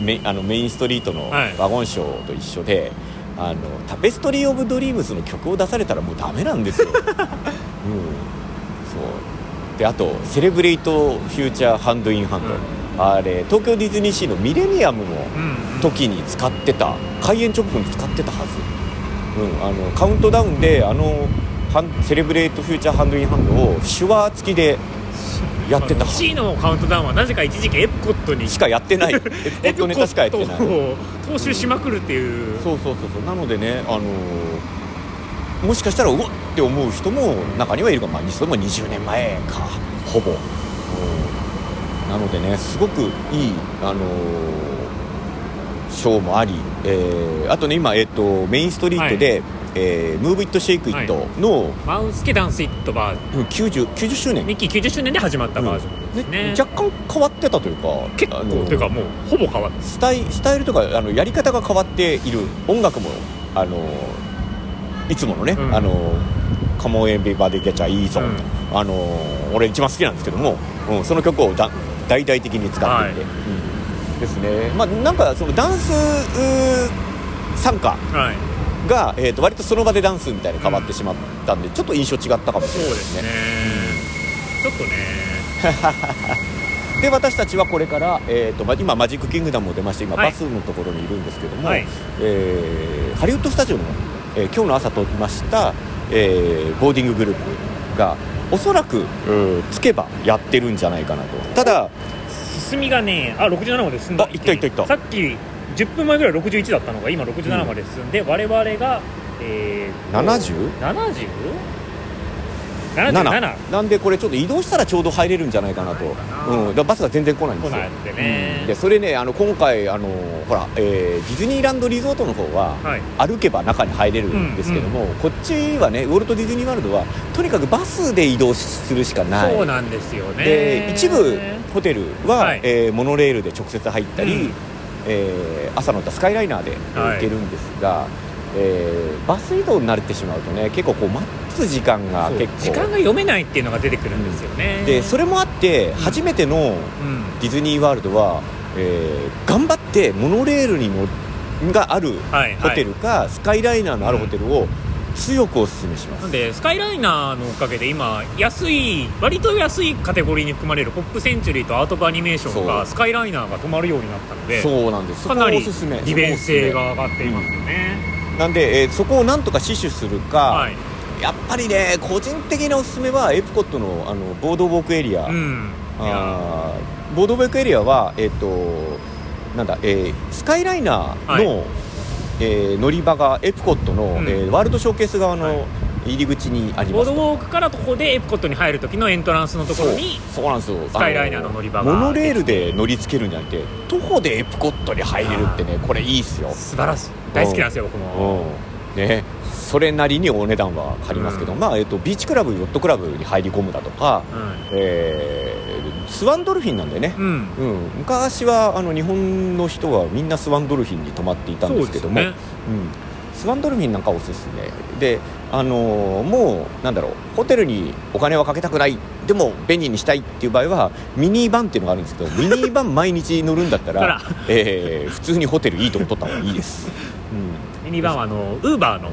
メインストリートのワゴンショーと一緒で、はい、タペストリー・オブ・ドリームズの曲を出されたらもうダメなんですよ、うん、そうで、あとセレブレイト・フューチャー・ハンド・イン・ハンド、うん、あれ東京ディズニーシーのミレニアムの時に使ってた、開演直後に使ってたはず、うん、カウントダウンでセレブレイトフューチャーハンドインハンドを手話付きでやってた。 C のカウントダウンはなぜか一時期エプコットにしかやってないエプコットネタしかやってない、踏襲しまくるっていう、うん、そうそうそうそう、なのでね、もしかしたらうわって思う人も中にはいるが、まあ、それも20年前かほぼ、うん、なのでね、すごくいいショーもあり、あとね今、メインストリートで、はい、Move It Shake It のマウスケダンスイットバージョン、90周年、ミッキー90周年で始まったバージョンですね、うん、若干変わってたというか、結構というかもうほぼ変わった、スタイルとかやり方が変わっている、音楽もいつものね、うん、カモンエビバディキャチャーいいぞ、うん、俺一番好きなんですけども、うん、その曲を大々的に使っていて、はい、うん、ですね、まあなんかそのダンス参加、はい、が、割とその場でダンスみたいに変わってしまったんで、うん、ちょっと印象違ったかもしれないですね。そうですね、うん、ちょっとねで私たちはこれから、今マジックキングダムも出まして、今、はい、バスのところにいるんですけども、はい、ハリウッドスタジオの、今日の朝ときました、ボーディンググループがおそらくつけばやってるんじゃないかなと。ただ進みがね、67まで進んだ、あ、いったさっき10分前ぐらい61だったのが今67まで進んで、うん、我々が、70?77 なんでこれちょっと移動したらちょうど入れるんじゃないかなと、うん、だバスが全然来ないんですよ、ね、うん、でそれね、今回ほら、ディズニーランドリゾートの方は、はい、歩けば中に入れるんですけども、うんうん、こっちはね、ウォルト・ディズニー・ワールドはとにかくバスで移動するしかない。そうなんですよね。で一部ホテルは、はい、モノレールで直接入ったり、うん、朝乗ったスカイライナーで行けるんですが、はい、バス移動に慣れてしまうとね、結構こう待つ時間が結構時間が読めないっていうのが出てくるんですよね、うん、でそれもあって初めてのディズニーワールドは、頑張ってモノレールにがあるホテルか、はいはい、スカイライナーのあるホテルを強くおすすめします。なんでスカイライナーのおかげで今割と安いカテゴリーに含まれるポップセンチュリーとアート・オブ・アニメーションがスカイライナーが止まるようになったので、そうなんです、かなり利便性が上がっていますよね。なんで、そこをなんとか死守するか、はい、やっぱりね、個人的なおすすめはエプコット の, ボードウォークエリア、うん、ボードウォークエリアは、スカイライナーの、はい、乗り場がエプコットの、ワールドショーケース側の入り口にあります。ボードウォークから徒歩でエプコットに入る時のエントランスのところに、そうなんですよ、スカイライナーの乗り場が、モノレールで乗りつけるんじゃなくて徒歩でエプコットに入れるってね、これいいっすよ。素晴らしい、大好きなんですよ、僕も、ね、それなりにお値段はかかりますけど、ビーチクラブ、ヨットクラブに入り込むだとか、スワンドルフィンなんでね、昔は日本の人はみんなスワンドルフィンに泊まっていたんですけども、スワンドルフィンなんかおすすめで、もうなんだろう、ホテルにお金はかけたくない、でも便利にしたいっていう場合はミニバンっていうのがあるんですけど、ミニバン毎日乗るんだったら、普通にホテルいいとこ取った方がいいです、ミニバンはウーバーの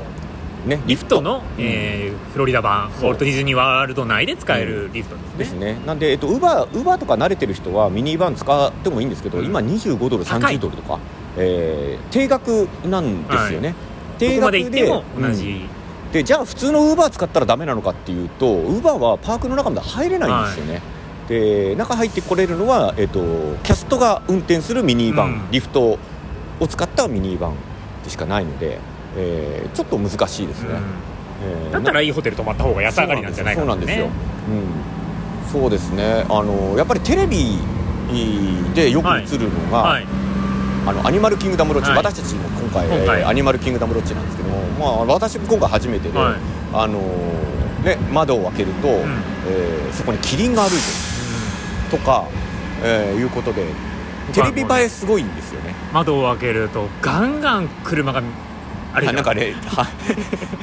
ね、リフトの、フロリダ版ウォルトディズニーワールド内で使えるリフトですね、なんで、Uber とか慣れてる人はミニバン使ってもいいんですけど、今25ドル30ドルとか、定額なんですよね、定額でどこまで行っても同じ、でじゃあ普通の Uber 使ったらダメなのかっていうと、 Uber はパークの中まで入れないんですよね、で中入ってこれるのは、キャストが運転するミニバン、リフトを使ったミニバンでしかないので、ちょっと難しいですね、だったらいいホテル泊まった方が安上がりなんじゃないかな、ね、そうですね、やっぱりテレビでよく映るのが、アニマルキングダムロッチ、私たちも今回アニマルキングダムロッチなんですけども、私も今回初めてで、窓を開けると、そこにキリンが歩いてるとか、いうことでテレビ映えすごいんですよね。窓を開けるとガンガン車があれなんかね、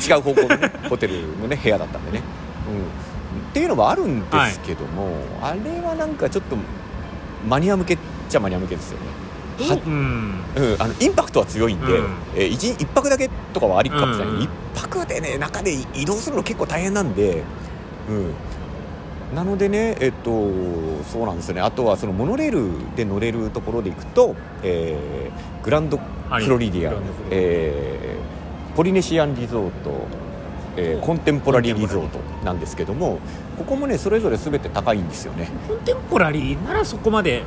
違う方向の、ね、ホテルの、ね、部屋だったんでね、っていうのはあるんですけども、あれはなんかちょっとマニア向けっちゃマニア向けですよね。インパクトは強いんで、1泊だけとかはありかもしれない、1泊でね、中で移動するの結構大変なんで、なのでね、そうなんですよね。あとはそのモノレールで乗れるところで行くと、グランドフロリディア、ポリネシアンリゾート、コンテンポラリーリゾートなんですけども、ここもねそれぞれ全て高いんですよね。コンテンポラリーならそこまで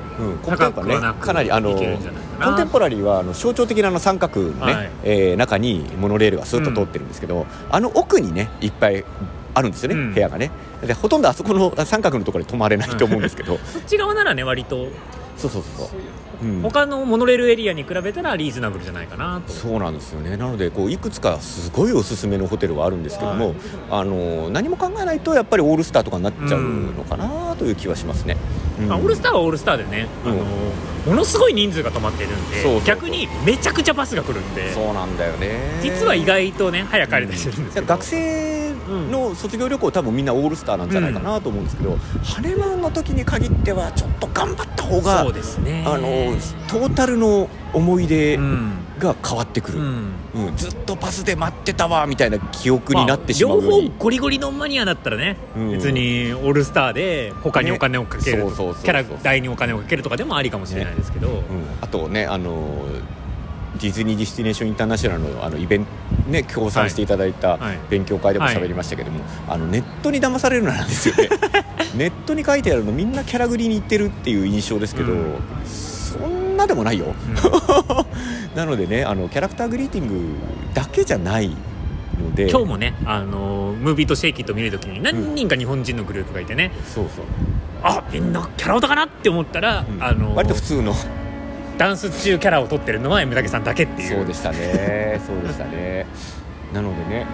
高くはなく、かなりいけるんじゃないかな。コンテンポラリーは象徴的な三角の、ね、中にモノレールがスーッと通ってるんですけど、奥にねいっぱいあるんですよね、部屋がね。でほとんどあそこの三角のところに泊まれないと思うんですけどそっち側ならね割と他のモノレールエリアに比べたらリーズナブルじゃないかなと。そうなんですよね。なのでいくつかすごいおすすめのホテルはあるんですけども、何も考えないとやっぱりオールスターとかになっちゃうのかなという気はしますね、オールスターはオールスターでね、ものすごい人数が泊まってるんで、逆にめちゃくちゃバスが来るんで、そうなんだよね、実は意外とね早く帰れたりするんですけど、学生の卒業旅行多分みんなオールスターなんじゃないかなと思うんですけど、晴れ間の時に限ってはちょっと頑張った方が、そうですね、トータルの思い出が変わってくる、ずっとパスで待ってたわみたいな記憶になってしまうように、両方ゴリゴリのマニアだったらね、別にオールスターで他にお金をかける、キャラ代にお金をかけるとかでもありかもしれないですけど、あとねディズニーディスティネーションインターナショナル の, イベントね、協賛していただいた勉強会でも喋りましたけども、ネットに騙されるのなんですよねネットに書いてあるのみんなキャラグリに行ってるっていう印象ですけど、そんなでもないよ、なのでね、キャラクターグリーティングだけじゃないので、今日もねムービーとシェイキーと見るときに何人か日本人のグループがいてね、みんなキャラ男かなって思ったら、割と普通のダンス中キャラを取ってるのはM武さんだけっていう。そうでしたね、そうでしたねなのでね、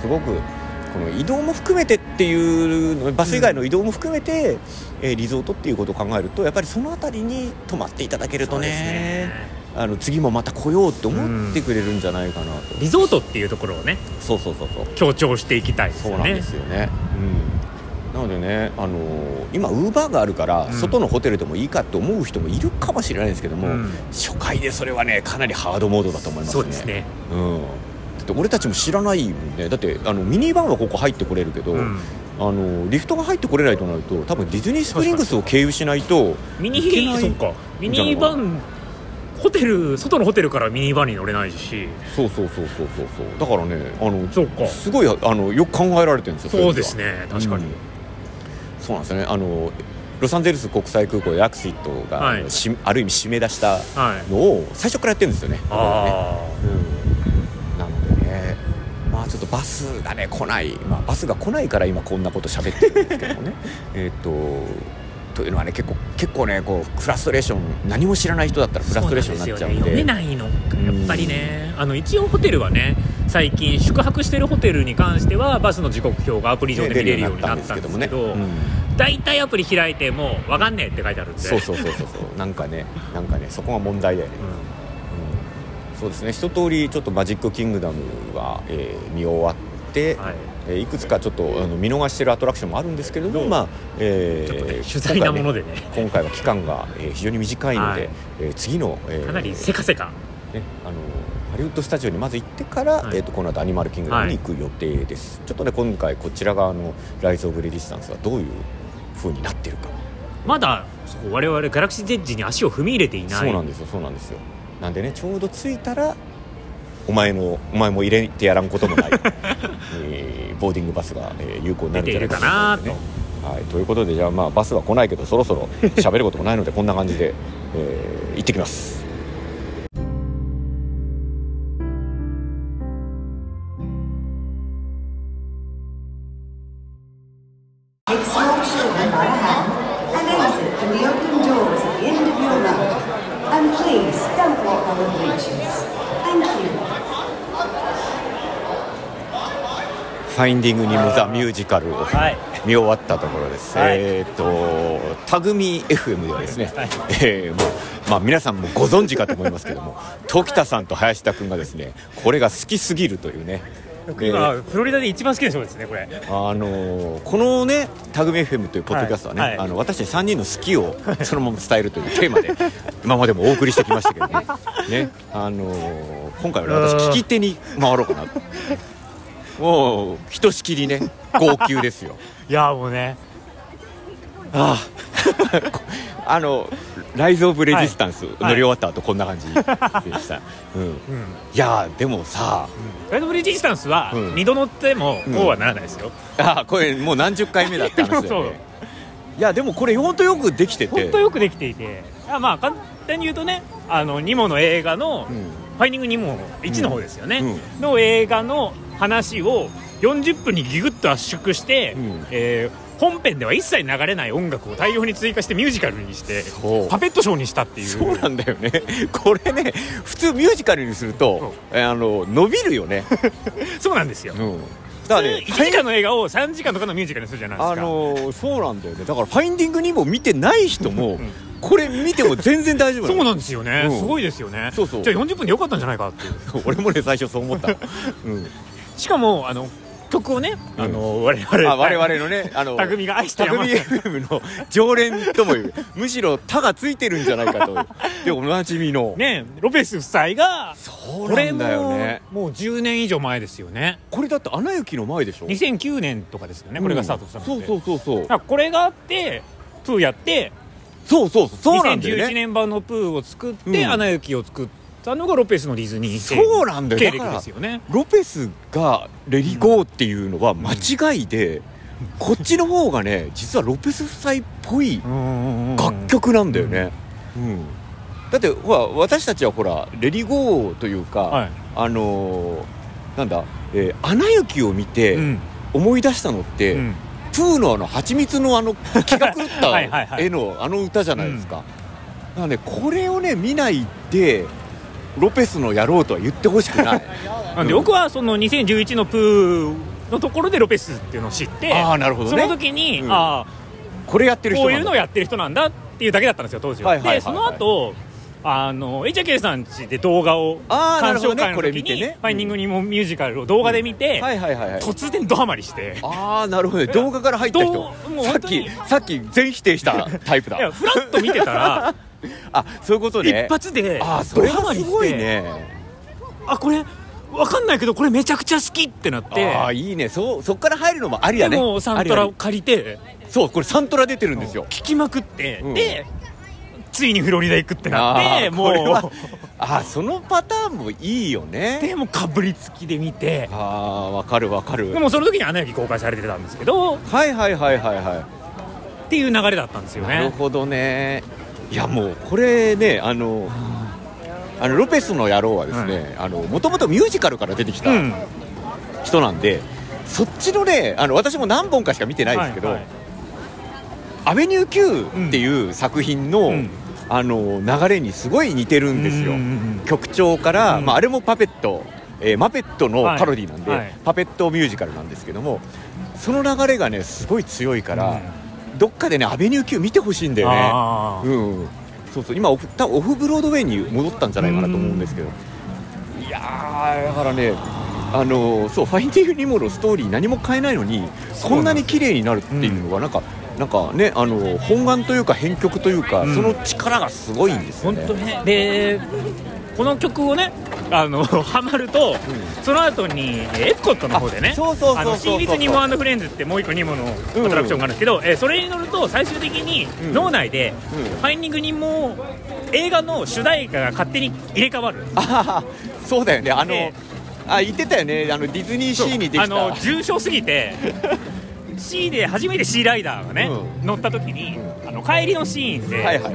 すごくこの移動も含めてっていうバス以外の移動も含めて、リゾートっていうことを考えると、やっぱりそのあたりに泊まっていただけると ね次もまた来ようって思ってくれるんじゃないかなと、リゾートっていうところをね、強調していきたいですよね。そうなんですよね、なのでね、今ウーバーがあるから外のホテルでもいいかと思う人もいるかもしれないですけども、初回でそれはねかなりハードモードだと思いますね。そうですね、って俺たちも知らないもんね。だってミニバンはここ入ってこれるけど、うん、リフトが入ってこれないとなると多分ディズニースプリングスを経由しないといけない。そうか、ミニバンホテル、外のホテルからミニバンに乗れないし、そうだからね、すごいよく考えられてるんですよ。そうですね、確かに、うん、そうなんですね。ロサンゼルス国際空港でアクシットが、はい、ある意味締め出したのを最初からやってるんですよね。なのでね、まあちょっとバスがね来ない、まあ、バスが来ないから今こんなこと喋ってるんですけどねというのはね、結構ね、こうフラストレーション、何も知らない人だったらフラストレーションになっちゃうんで、そうなんですよね、読めないのやっぱりね。一応ホテルはね、最近宿泊してるホテルに関してはバスの時刻表がアプリ上で見れるようになったんですけど、だいたいアプリ開いてもうわかんねえって書いてあるんで、そうなんかねそこが問題だよね、うんうん、そうですね。一通りちょっとマジックキングダムは、見終わって、はい、いくつかちょっと見逃しているアトラクションもあるんですけれども、まあ取材なものでね、今回は期間が非常に短いので、次のかなりせかせかハリウッドスタジオにまず行ってからこの後アニマルキングダムに行く予定です。ちょっとね、今回こちら側のライズ・オブ・レディスタンスがどういう風になってるか、まだ我々ガラクシーゼッジに足を踏み入れていない。そうなんですよなんでね、ちょうど着いたらお前も入れてやらんこともないボーディングバスが有効になるんじゃないかなと、はい、ということで、じゃあまあバスは来ないけどそろそろ喋ることもないのでこんな感じで行ってきます。ファインディング・ニム・ザ・ミュージカルを見終わったところです、はい、タグミ FM ではですね、はい、まあ、皆さんもご存知かと思いますけども時田さんと林田君がですね、これが好きすぎるというね、今フロリダで一番好きな人ですね、これ。このね、タグミ FM というポッドキャストはね、はい、私たち3人の好きをそのまま伝えるというテーマで今までもお送りしてきましたけど ね、今回は、ね、私聞き手に回ろうかなと。もうひとしきりね号泣ですよ。いやもうね、ああライズ・オブ・レジスタンス乗り終わった後こんな感じでした、うんうん、いやでもさ、うん、ライズ・オブ・レジスタンスは2度乗ってもこうはならないですよ、うん、あこれもう何十回目だって話だよねいやでもこれ本当よくできてて、本当よくできていて、まあ簡単に言うとね、ニモの映画の、うん、ファインディング・ニモ1の方ですよね、うんうん、の映画の話を40分にギュッと圧縮して、うん、本編では一切流れない音楽を大量に追加してミュージカルにしてパペットショーにしたっていう。そうなんだよね、これね普通ミュージカルにすると、伸びるよねそうなんですよ、うん、だからね、1時間の映画を3時間とかのミュージカルにするじゃないですか、そうなんだよね。だからファインディングにも見てない人も、うん、これ見ても全然大丈夫なのそうなんですよね、うん、すごいですよね。そうじゃあ40分でよかったんじゃないかって俺もね最初そう思った、うん、しかも曲をね、うん、我々のねタグミが愛してやまないタグミ FM の常連ともいうむしろ他がついてるんじゃないかとでおなじみのねロペス夫妻が、そうなんだよね、これももう10年以上前ですよね。これだってアナ雪の前でしょ、2009年とかですよね、これがスタートしたので、うん、そうこれがあってプーやって、そうなんだよね、2011年版のプーを作って、うん、アナ雪を作ってたのがロペスのディズニーそうなんだよ、経歴ですよね。ロペスがレリゴーっていうのは間違いで、うん、こっちの方がね実はロペス夫妻っぽい楽曲なんだよね、うんうんうん、だってほら私たちはほらレリゴーというか、はい、なんだ、アナ雪を見て思い出したのって、うん、プーのハチミツの気が狂った絵の歌じゃないですか、うん、なんでこれをね見ないでロペスの野郎とは言ってほしくないなんで僕はその2011のプーのところでロペスっていうのを知って、あなるほど、ね、その時に、うん、これやってる人、こういうのをやってる人なんだっていうだけだったんですよ当時は、でその後HK さんちで動画を鑑賞会の時に、ね、ファインディング・ニモミュージカルを動画で見て、突然ドハマりして、あなるほど、ね、動画から入った人、さっき全否定したタイプだいやフラッと見てたらあそういうことね、一発でドハマりして、あそれはすごいね、あこれ分かんないけどこれめちゃくちゃ好きってなって、ああいいね、そっから入るのもありやね。でもサントラを借りて、そうこれサントラ出てるんですよ、聴きまくって、うん、でついにフロリダ行くってなって、もうこれはあそのパターンもいいよね。でもかぶりつきで見て、あ分かる分かる。でもその時にアナ雪公開されてたんですけど、はいはいはいはいはいっていう流れだったんですよね。なるほどね。いやもうこれね、あのロペスの野郎はですね、もともとミュージカルから出てきた人なんで、うん、そっちのね、私も何本かしか見てないですけど、はいはい、アベニュー Q っていう作品の、うん、流れにすごい似てるんですよ、うんうんうん、曲調から、あれもパペット、マペットのパロディなんで、はいはい、パペットミュージカルなんですけども、その流れがねすごい強いから、うん、どっかでねアベニュー Q 見てほしいんだよね。うんそうそう、今オフブロードウェイに戻ったんじゃないかなと思うんですけど、いやーだからね、そうファインディング・ニモのストーリー何も変えないのにこんなに綺麗になるっていうのがなんかね、本願というか編曲というか、うん、その力がすごいんですよね。本当ね。でこの曲をねハマると、うん、その後にエプコットの方でね、そうそうそうそう、新立ニモ&フレンズってもう一個ニモのアトラクションがあるんですけど、それに乗ると最終的に脳内で、うんうん、ファインディングニモ映画の主題歌が勝手に入れ替わる。あそうだよね、言ってたよね、ディズニーシーにできた重症すぎてC で初めてシーライダーがね、うん、乗った時に、うん、帰りのシーンで、はいは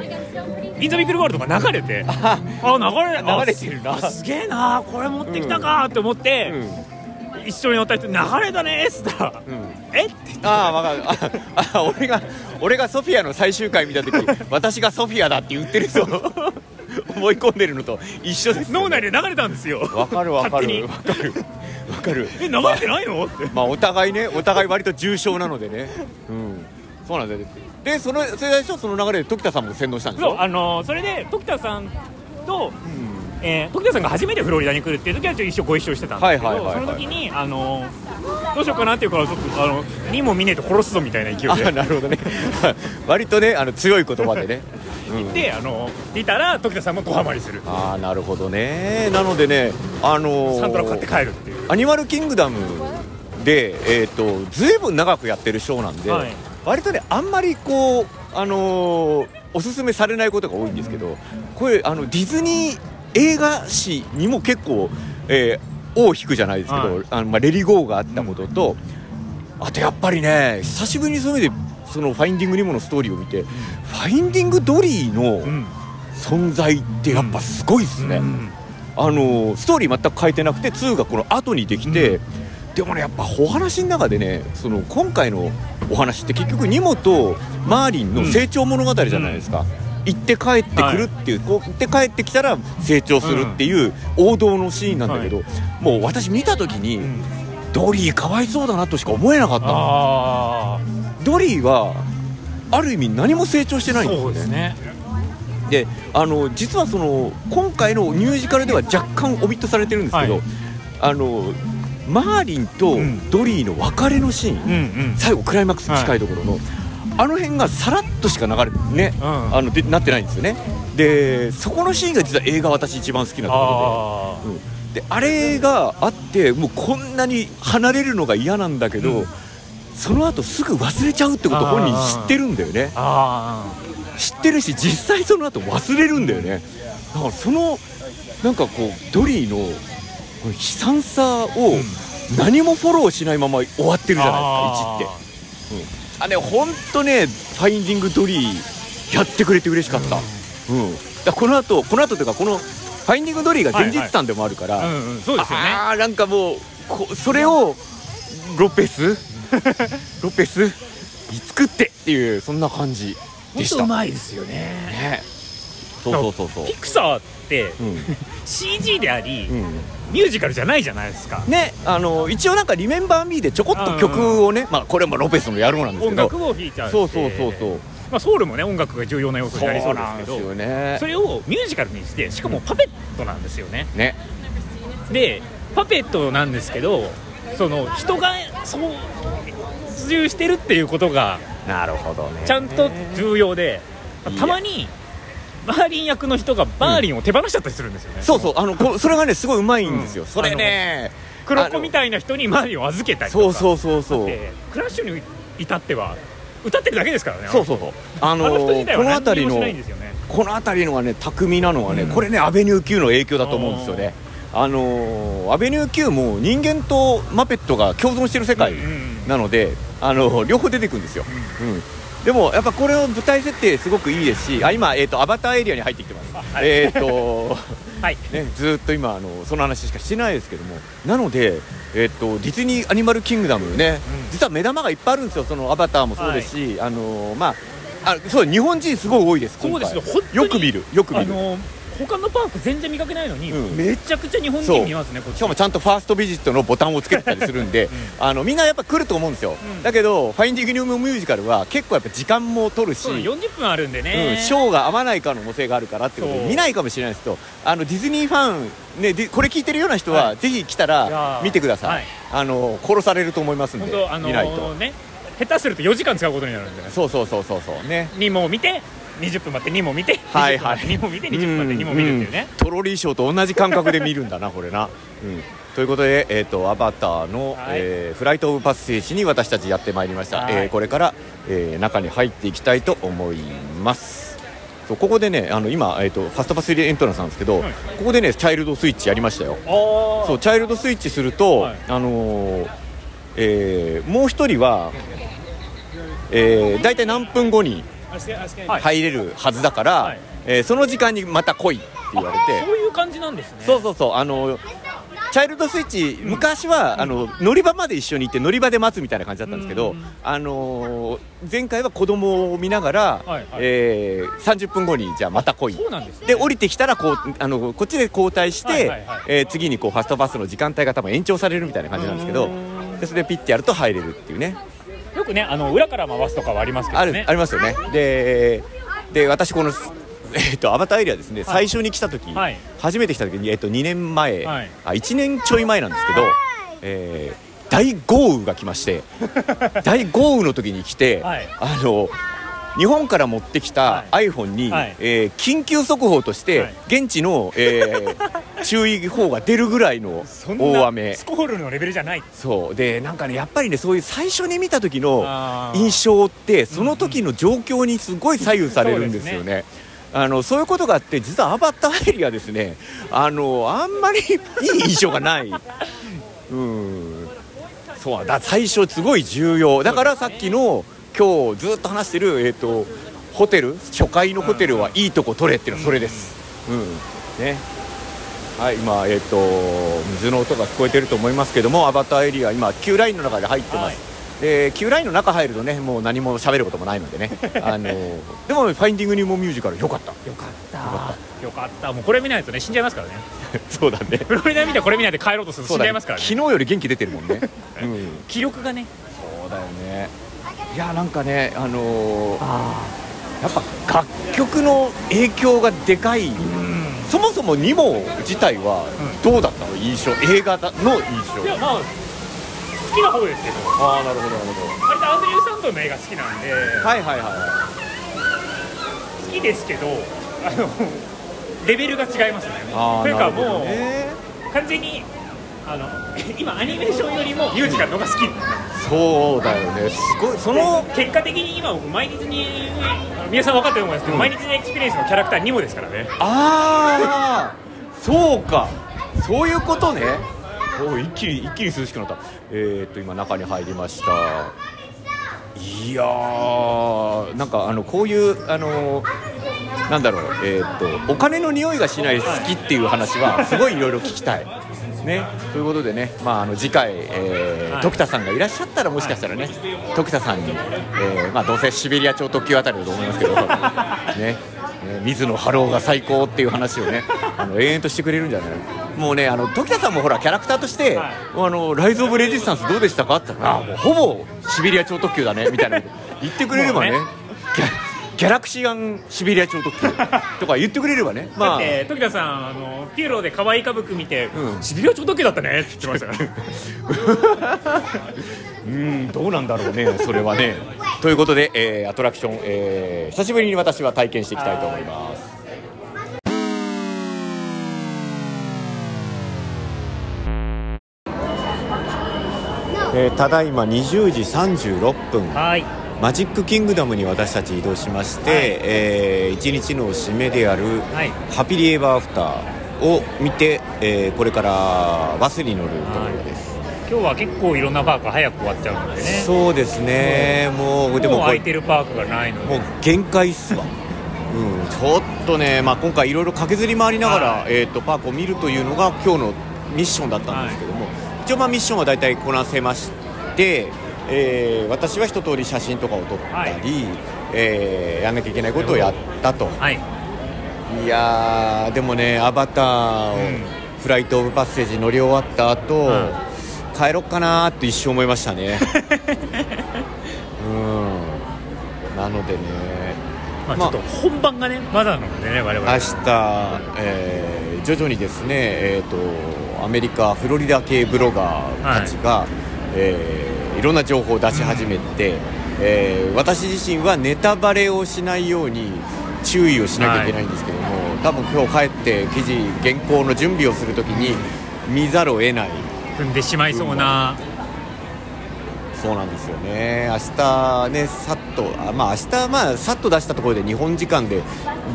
い、インザビックルワールドが流れて流れてるな、すげえなこれ持ってきたかって思って、うんうん、一緒に乗った人流れだねーっつったら、うん、えって言って、わかる、俺がソフィアの最終回見た時私がソフィアだって言ってる人思い込んでるのと一緒です、ね、脳内で流れたんですよ。わかるわかるわかるわかる。流れてないのって、お互いね、割と重症なのでね、うん、そうなんだよ。でその流れで時田さんも洗脳したんでしょ。そう、それで時田さんと、うん、時田さんが初めてフロリダに来るっていう時は一緒ご一緒してたんですけど、はいはいはいはい、その時にどうしようかなっていうからちょっとにも見ねえと殺すぞみたいな勢いで、なるほどね割とね強い言葉でね言って、いたら時田さんもドハマりする。ああなるほどね。なのでねサントラ買って帰るっていうアニマルキングダムで、ずいぶん長くやってるショーなんで、はい、割とねあんまりこうおすすめされないことが多いんですけど、これディズニー映画史にも結構、尾を引くじゃないですけど、はい、レリゴーがあったことと、うん、あとやっぱりね久しぶりにそういう意味でそのファインディング・ニモのストーリーを見て、うん、ファインディング・ドリーの存在ってやっぱすごいですね、うんうん、ストーリー全く変えてなくて2がこの後にできて、うん、でもねやっぱお話の中でねその今回のお話って結局ニモとマーリンの成長物語じゃないですか、うんうん、行って帰ってくるっていう、はい、こう行って帰ってきたら成長するっていう王道のシーンなんだけど、うんはい、もう私見た時に、うん、ドリーかわいそうだなとしか思えなかったの。あドリーはある意味何も成長してないんですよね。そうですね。で実はその今回のミュージカルでは若干オビットされてるんですけど、はい、マーリンとドリーの別れのシーン、うんうん、最後クライマックスに近いところの、はい、あの辺がさらっとしか流れて、ねうん、なってないんですよね。でそこのシーンが実は映画私一番好きなところ で、あれがあってもうこんなに離れるのが嫌なんだけど、うん、その後すぐ忘れちゃうってこと本人知ってるんだよね。あ知ってるし実際その後忘れるんだよね。だからそのなんかこうドリーの悲惨さを何もフォローしないまま終わってるじゃないですか1って、うん本当ねファインディングドリーやってくれて嬉しかった、うんうん、だこの後というかこのファインディングドリーが前日譚でもあるから、はいはいうんうん、そうですよね。あなんかもうそれをロペス作ってっていうそんな感じでした。本当うまいですよ ねそうピクサーって、うん、CG であり、うんミュージカルじゃないじゃないですか、ね、一応なんかリメンバーミーでちょこっと曲をね、うんこれもロペスの野郎なんですけど音楽をフィーチャーしてそう、ソウルもね音楽が重要な要素になりそうですけど ね、それをミュージカルにしてしかもパペットなんですよ ねでパペットなんですけどその人が操縦してるっていうことがなるほどねちゃんと重要でたまにバーリン役の人がバーリンを手放しちゃったりするんですよね、うん、そうそう、それがねすごいうまいんですよ、うん、それね黒子みたいな人にバーリンを預けたりとか、そうクラッシュに至っては歌ってるだけですからね。そうこの辺りのはね巧みなのはね、うん、これねアベニュー Q の影響だと思うんですよね。アベニュー Q も人間とマペットが共存してる世界なので、うんうん、両方出てくるんですよ、うんうん、でもやっぱこれの舞台設定すごくいいですし、あ今、アバターエリアに入ってきてます、はいはいね、ずっと今その話しかしてないですけども、なので、ディズニーアニマルキングダムね、うん、実は目玉がいっぱいあるんですよ。そのアバターもそうですし、はい、まあ、そう日本人すごい多いです。そうですよ、本当によく見る、他のパーク全然見かけないのに、うん、めちゃくちゃ日本人見ますね。こっちしかもちゃんとファーストビジットのボタンをつけたりするんで、うん、みんなやっぱ来ると思うんですよ、うん、だけどファインディングニューモンミュージカルは結構やっぱ時間も取るし、40分あるんでね、うん、ショーが合わない可能性があるからってことで見ないかもしれないですけど、ディズニーファンね、これ聞いてるような人は、はい、ぜひ来たら見てください、はい、殺されると思いますんで、見ないと、ね、下手すると4時間使うことになるんで、ね、そう、ね、にも見て20分待って2も見て、はいはい、20分待って2も見て20分待って2も見るっていうね、トロリーショーと同じ感覚で見るんだなこれな、うん、ということで、アバターの、はい、フライトオブパッセージに私たちやってまいりました、はい、これから、中に入っていきたいと思います。そうここでね今、ファストパスエントランスなんですけど、はい、ここでねチャイルドスイッチやりましたよ。そうチャイルドスイッチすると、はい、もう一人はだいたい何分後に入れるはずだから、はい、その時間にまた来いって言われて、そういう感じなんですね。そうチャイルドスイッチ昔は、うん、乗り場まで一緒に行って乗り場で待つみたいな感じだったんですけど、うん、前回は子供を見ながら、はいはい、30分後にじゃあまた来い、そうなんですね、で降りてきたらこうこっちで交代して、はいはいはい、次にこうファストパスの時間帯が多分延長されるみたいな感じなんですけど、でそれでピッてやると入れるっていうね。よくね裏から回すとかはありますけどね、ありますよね。で私この、アバターエリアですね、最初に来た時、はい、初めて来た時に、2年前、はい、1年ちょい前なんですけど、大豪雨が来まして大豪雨の時に来て、はい、日本から持ってきた iPhone に、はい、緊急速報として、はい、現地の、注意報が出るぐらいの大雨、そんなスコールのレベルじゃない。そうでなんかねやっぱりねそういう最初に見た時の印象ってその時の状況にすごい左右されるんですよね、うんうんそういうことがあって実はアバターエリアですねあんまりいい印象がないうんそうだ最初すごい重要だからさっきの今日ずっと話してる、ホテル初回のホテルはいいとこ取れっていうのはそれです、うんうんねはい、今、水の音が聞こえてると思いますけどもアバターエリア今 Q ラインの中で入ってます、はい、で Q ラインの中入るとねもう何も喋ることもないのでねでもファインディングニューモンミュージカルよかったもうこれ見ないとね死んじゃいますからねそうだねフロリダ見てこれ見ないで帰ろうとすると死んじゃいますからね昨日より元気出てるもんね、うん、気力がねそうだよねいやなんかねやっぱ楽曲の影響がでかい、うん、そもそもニモ自体はどうだったの、うん、印象映画の印象いやまあ好きな方ですけどああなるほどなるほど割とアンドリュー・サンドンの映画好きなんではいはいはい好きですけどレベルが違いますねというかもう、完全に今アニメーションよりもミュージカルの方が好きそうだよねすごいその結果的に今僕マイディズニー皆さん分かったと思うんですけど、うん、マイディズニーエクスペリエンスのキャラクターにもですからねああそうかそういうことねお一気に涼しくなった今中に入りましたいやーなんかこういうなんだろうお金の匂いがしない好きっていう話はすごいいろいろ聞きたいね、ということでね、まあ、次回、時田さんがいらっしゃったらもしかしたらね、はい、時田さんに、まあ、どうせシベリア超特急あたりだと思いますけど、ね、水野波浪が最高っていう話をね延々としてくれるんじゃないもうね時田さんもほらキャラクターとして、はい、ライズ・オブ・レジスタンスどうでしたかって言ったらもうほぼシベリア超特急だねみたいな言ってくれれば ねギャラクシーアンシベリア超特急とか言ってくれればね、まあ、だって時田さんピューロで可愛い歌舞伎見て、うん、シベリア超特急だったねって言ってましたからどうなんだろうねそれはねということで、アトラクション、久しぶりに私は体験していきたいと思います。ただいま20時36分、はい、マジックキングダムに私たち移動しまして、はい、1日の締めである、はい、ハピリエバーアフターを見て、これからバスに乗るところです、はい。今日は結構いろんなパーク早く終わっちゃうのでね。そうですね、もうでも空いてるパークがないのでもう限界っすわ、うん、ちょっとね、まあ、今回いろいろ駆けずり回りながら、はい、パークを見るというのが今日のミッションだったんですけども、はい、一応まあミッションは大体こなせまして、私は一通り写真とかを撮ったり、はい、やんなきゃいけないことをやったと、はい、いやでもねアバターを、うん、フライトオブパッセージ乗り終わった後、うん帰ろっかなって一生思いましたねうんなのでね、まあ、ちょっと本番がねまだなのでね我々明日、徐々にですね、アメリカフロリダ系ブロガーたちが、はい、いろんな情報を出し始めて、私自身はネタバレをしないように注意をしなきゃいけないんですけども、はい、多分今日帰って記事原稿の準備をするときに見ざるを得ない踏んでしまいそうな、そうなんですよね。明日ねさっと、まあ、明日まあさっと出したところで日本時間で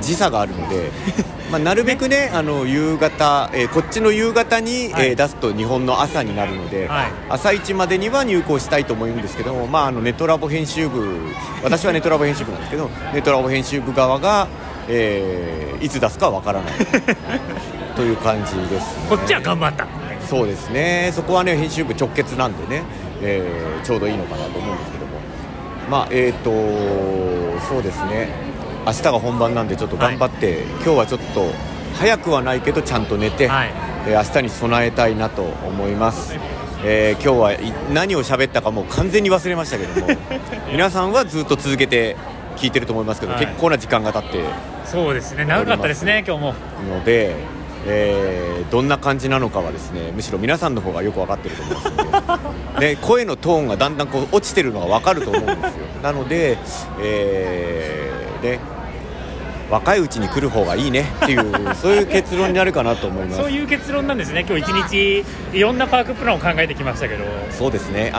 時差があるのでまあなるべくね夕方、こっちの夕方に、はい、出すと日本の朝になるので、はい、朝一までには入稿したいと思うんですけども、まあ、ネトラボ編集部私はネトラボ編集部なんですけどネトラボ編集部側が、いつ出すかわからないという感じです、ね、こっちは頑張った。そうですね、そこはね編集部直結なんでね、ちょうどいいのかなと思うんですけども、まあそうですね明日が本番なんでちょっと頑張って、はい、今日はちょっと早くはないけどちゃんと寝て、はい、明日に備えたいなと思います、今日は何を喋ったかもう完全に忘れましたけども皆さんはずっと続けて聞いてると思いますけど、はい、結構な時間が経ってそうですね長かったですね今日ものでどんな感じなのかはですねむしろ皆さんの方がよく分かってると思いますので、ね、声のトーンがだんだんこう落ちてるのが分かると思うんですよなので、ね、若いうちに来る方がいいねっていうそういう結論になるかなと思いますそういう結論なんですね。今日一日いろんなパークプランを考えてきましたけどそうですね、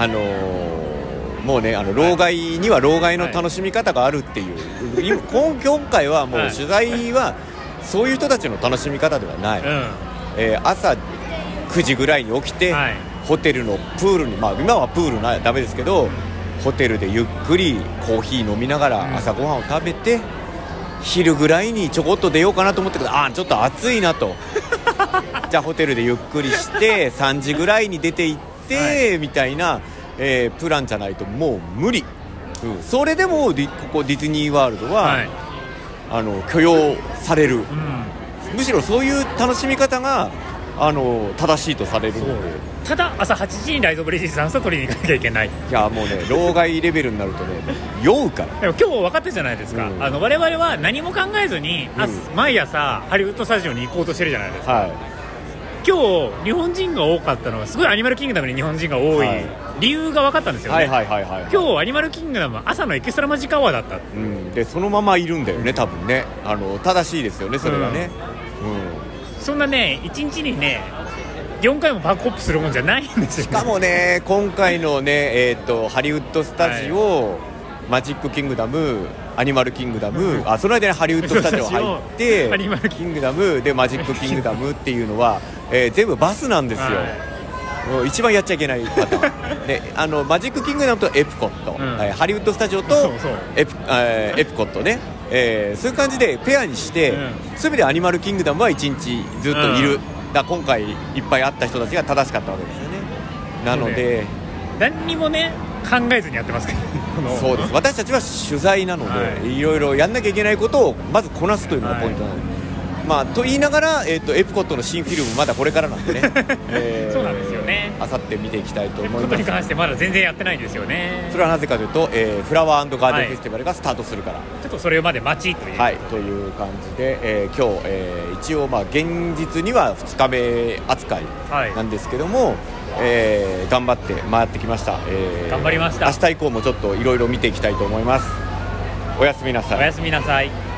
もうね老害には老害の楽しみ方があるっていう、はい、今回はもう取材は、はいそういう人たちの楽しみ方ではない、うん朝9時ぐらいに起きて、はい、ホテルのプールに、まあ、今はプールはダメですけどホテルでゆっくりコーヒー飲みながら朝ごはんを食べて、うん、昼ぐらいにちょこっと出ようかなと思ったけどあちょっと暑いなとじゃあホテルでゆっくりして3時ぐらいに出て行って、はい、みたいな、プランじゃないともう無理、うん、それでもここディズニーワールドは、はい許容される、うん、むしろそういう楽しみ方が正しいとされるのでただ朝8時にライドブリッジさんと取りに行かなきゃいけない。いやもうね老害レベルになるとね酔うからでも今日分かったじゃないですか、うん、我々は何も考えずに、うん、毎朝ハリウッドスタジオに行こうとしてるじゃないですか、はい、今日日本人が多かったのはすごいアニマルキングダムに日本人が多い、はい理由が分かったんですよね。今日アニマルキングダムは朝のエキストラマジックアワーだった、うん、でそのままいるんだよね多分ね正しいですよねそれはね、うんうん、そんなね1日にね4回もバックホップするもんじゃないんですよ、ね、しかもね今回のね、ハリウッドスタジオ、はい、マジックキングダムアニマルキングダムあその間にハリウッドスタジオ入ってアニマルキングダムでマジックキングダムっていうのは、全部バスなんですよ、はい一番やっちゃいけないパターンでマジックキングダムとエプコット、うんハリウッドスタジオとエプコットね、そういう感じでペアにして、うん、全てアニマルキングダムは1日ずっといる、うん、だ今回いっぱい会った人たちが正しかったわけですよね、うん、なので、うん、何にもね考えずにやってますけどそうです私たちは取材なので、はい、いろいろやんなきゃいけないことをまずこなすというのがポイントなので、はいまあ、と言いながら、エプコットの新フィルムまだこれからなんでね、そうなんですよねあさって見ていきたいと思います。エプコットに関してまだ全然やってないんですよね。それはなぜかというと、フラワー&ガーデンフェスティバルがスタートするから、はい、ちょっとそれまで待ちという、はい、という感じで、今日、一応、まあ、現実には2日目扱いなんですけども、はい頑張って回ってきました、頑張りました。明日以降もちょっといろいろ見ていきたいと思います。おやすみなさい。おやすみなさい。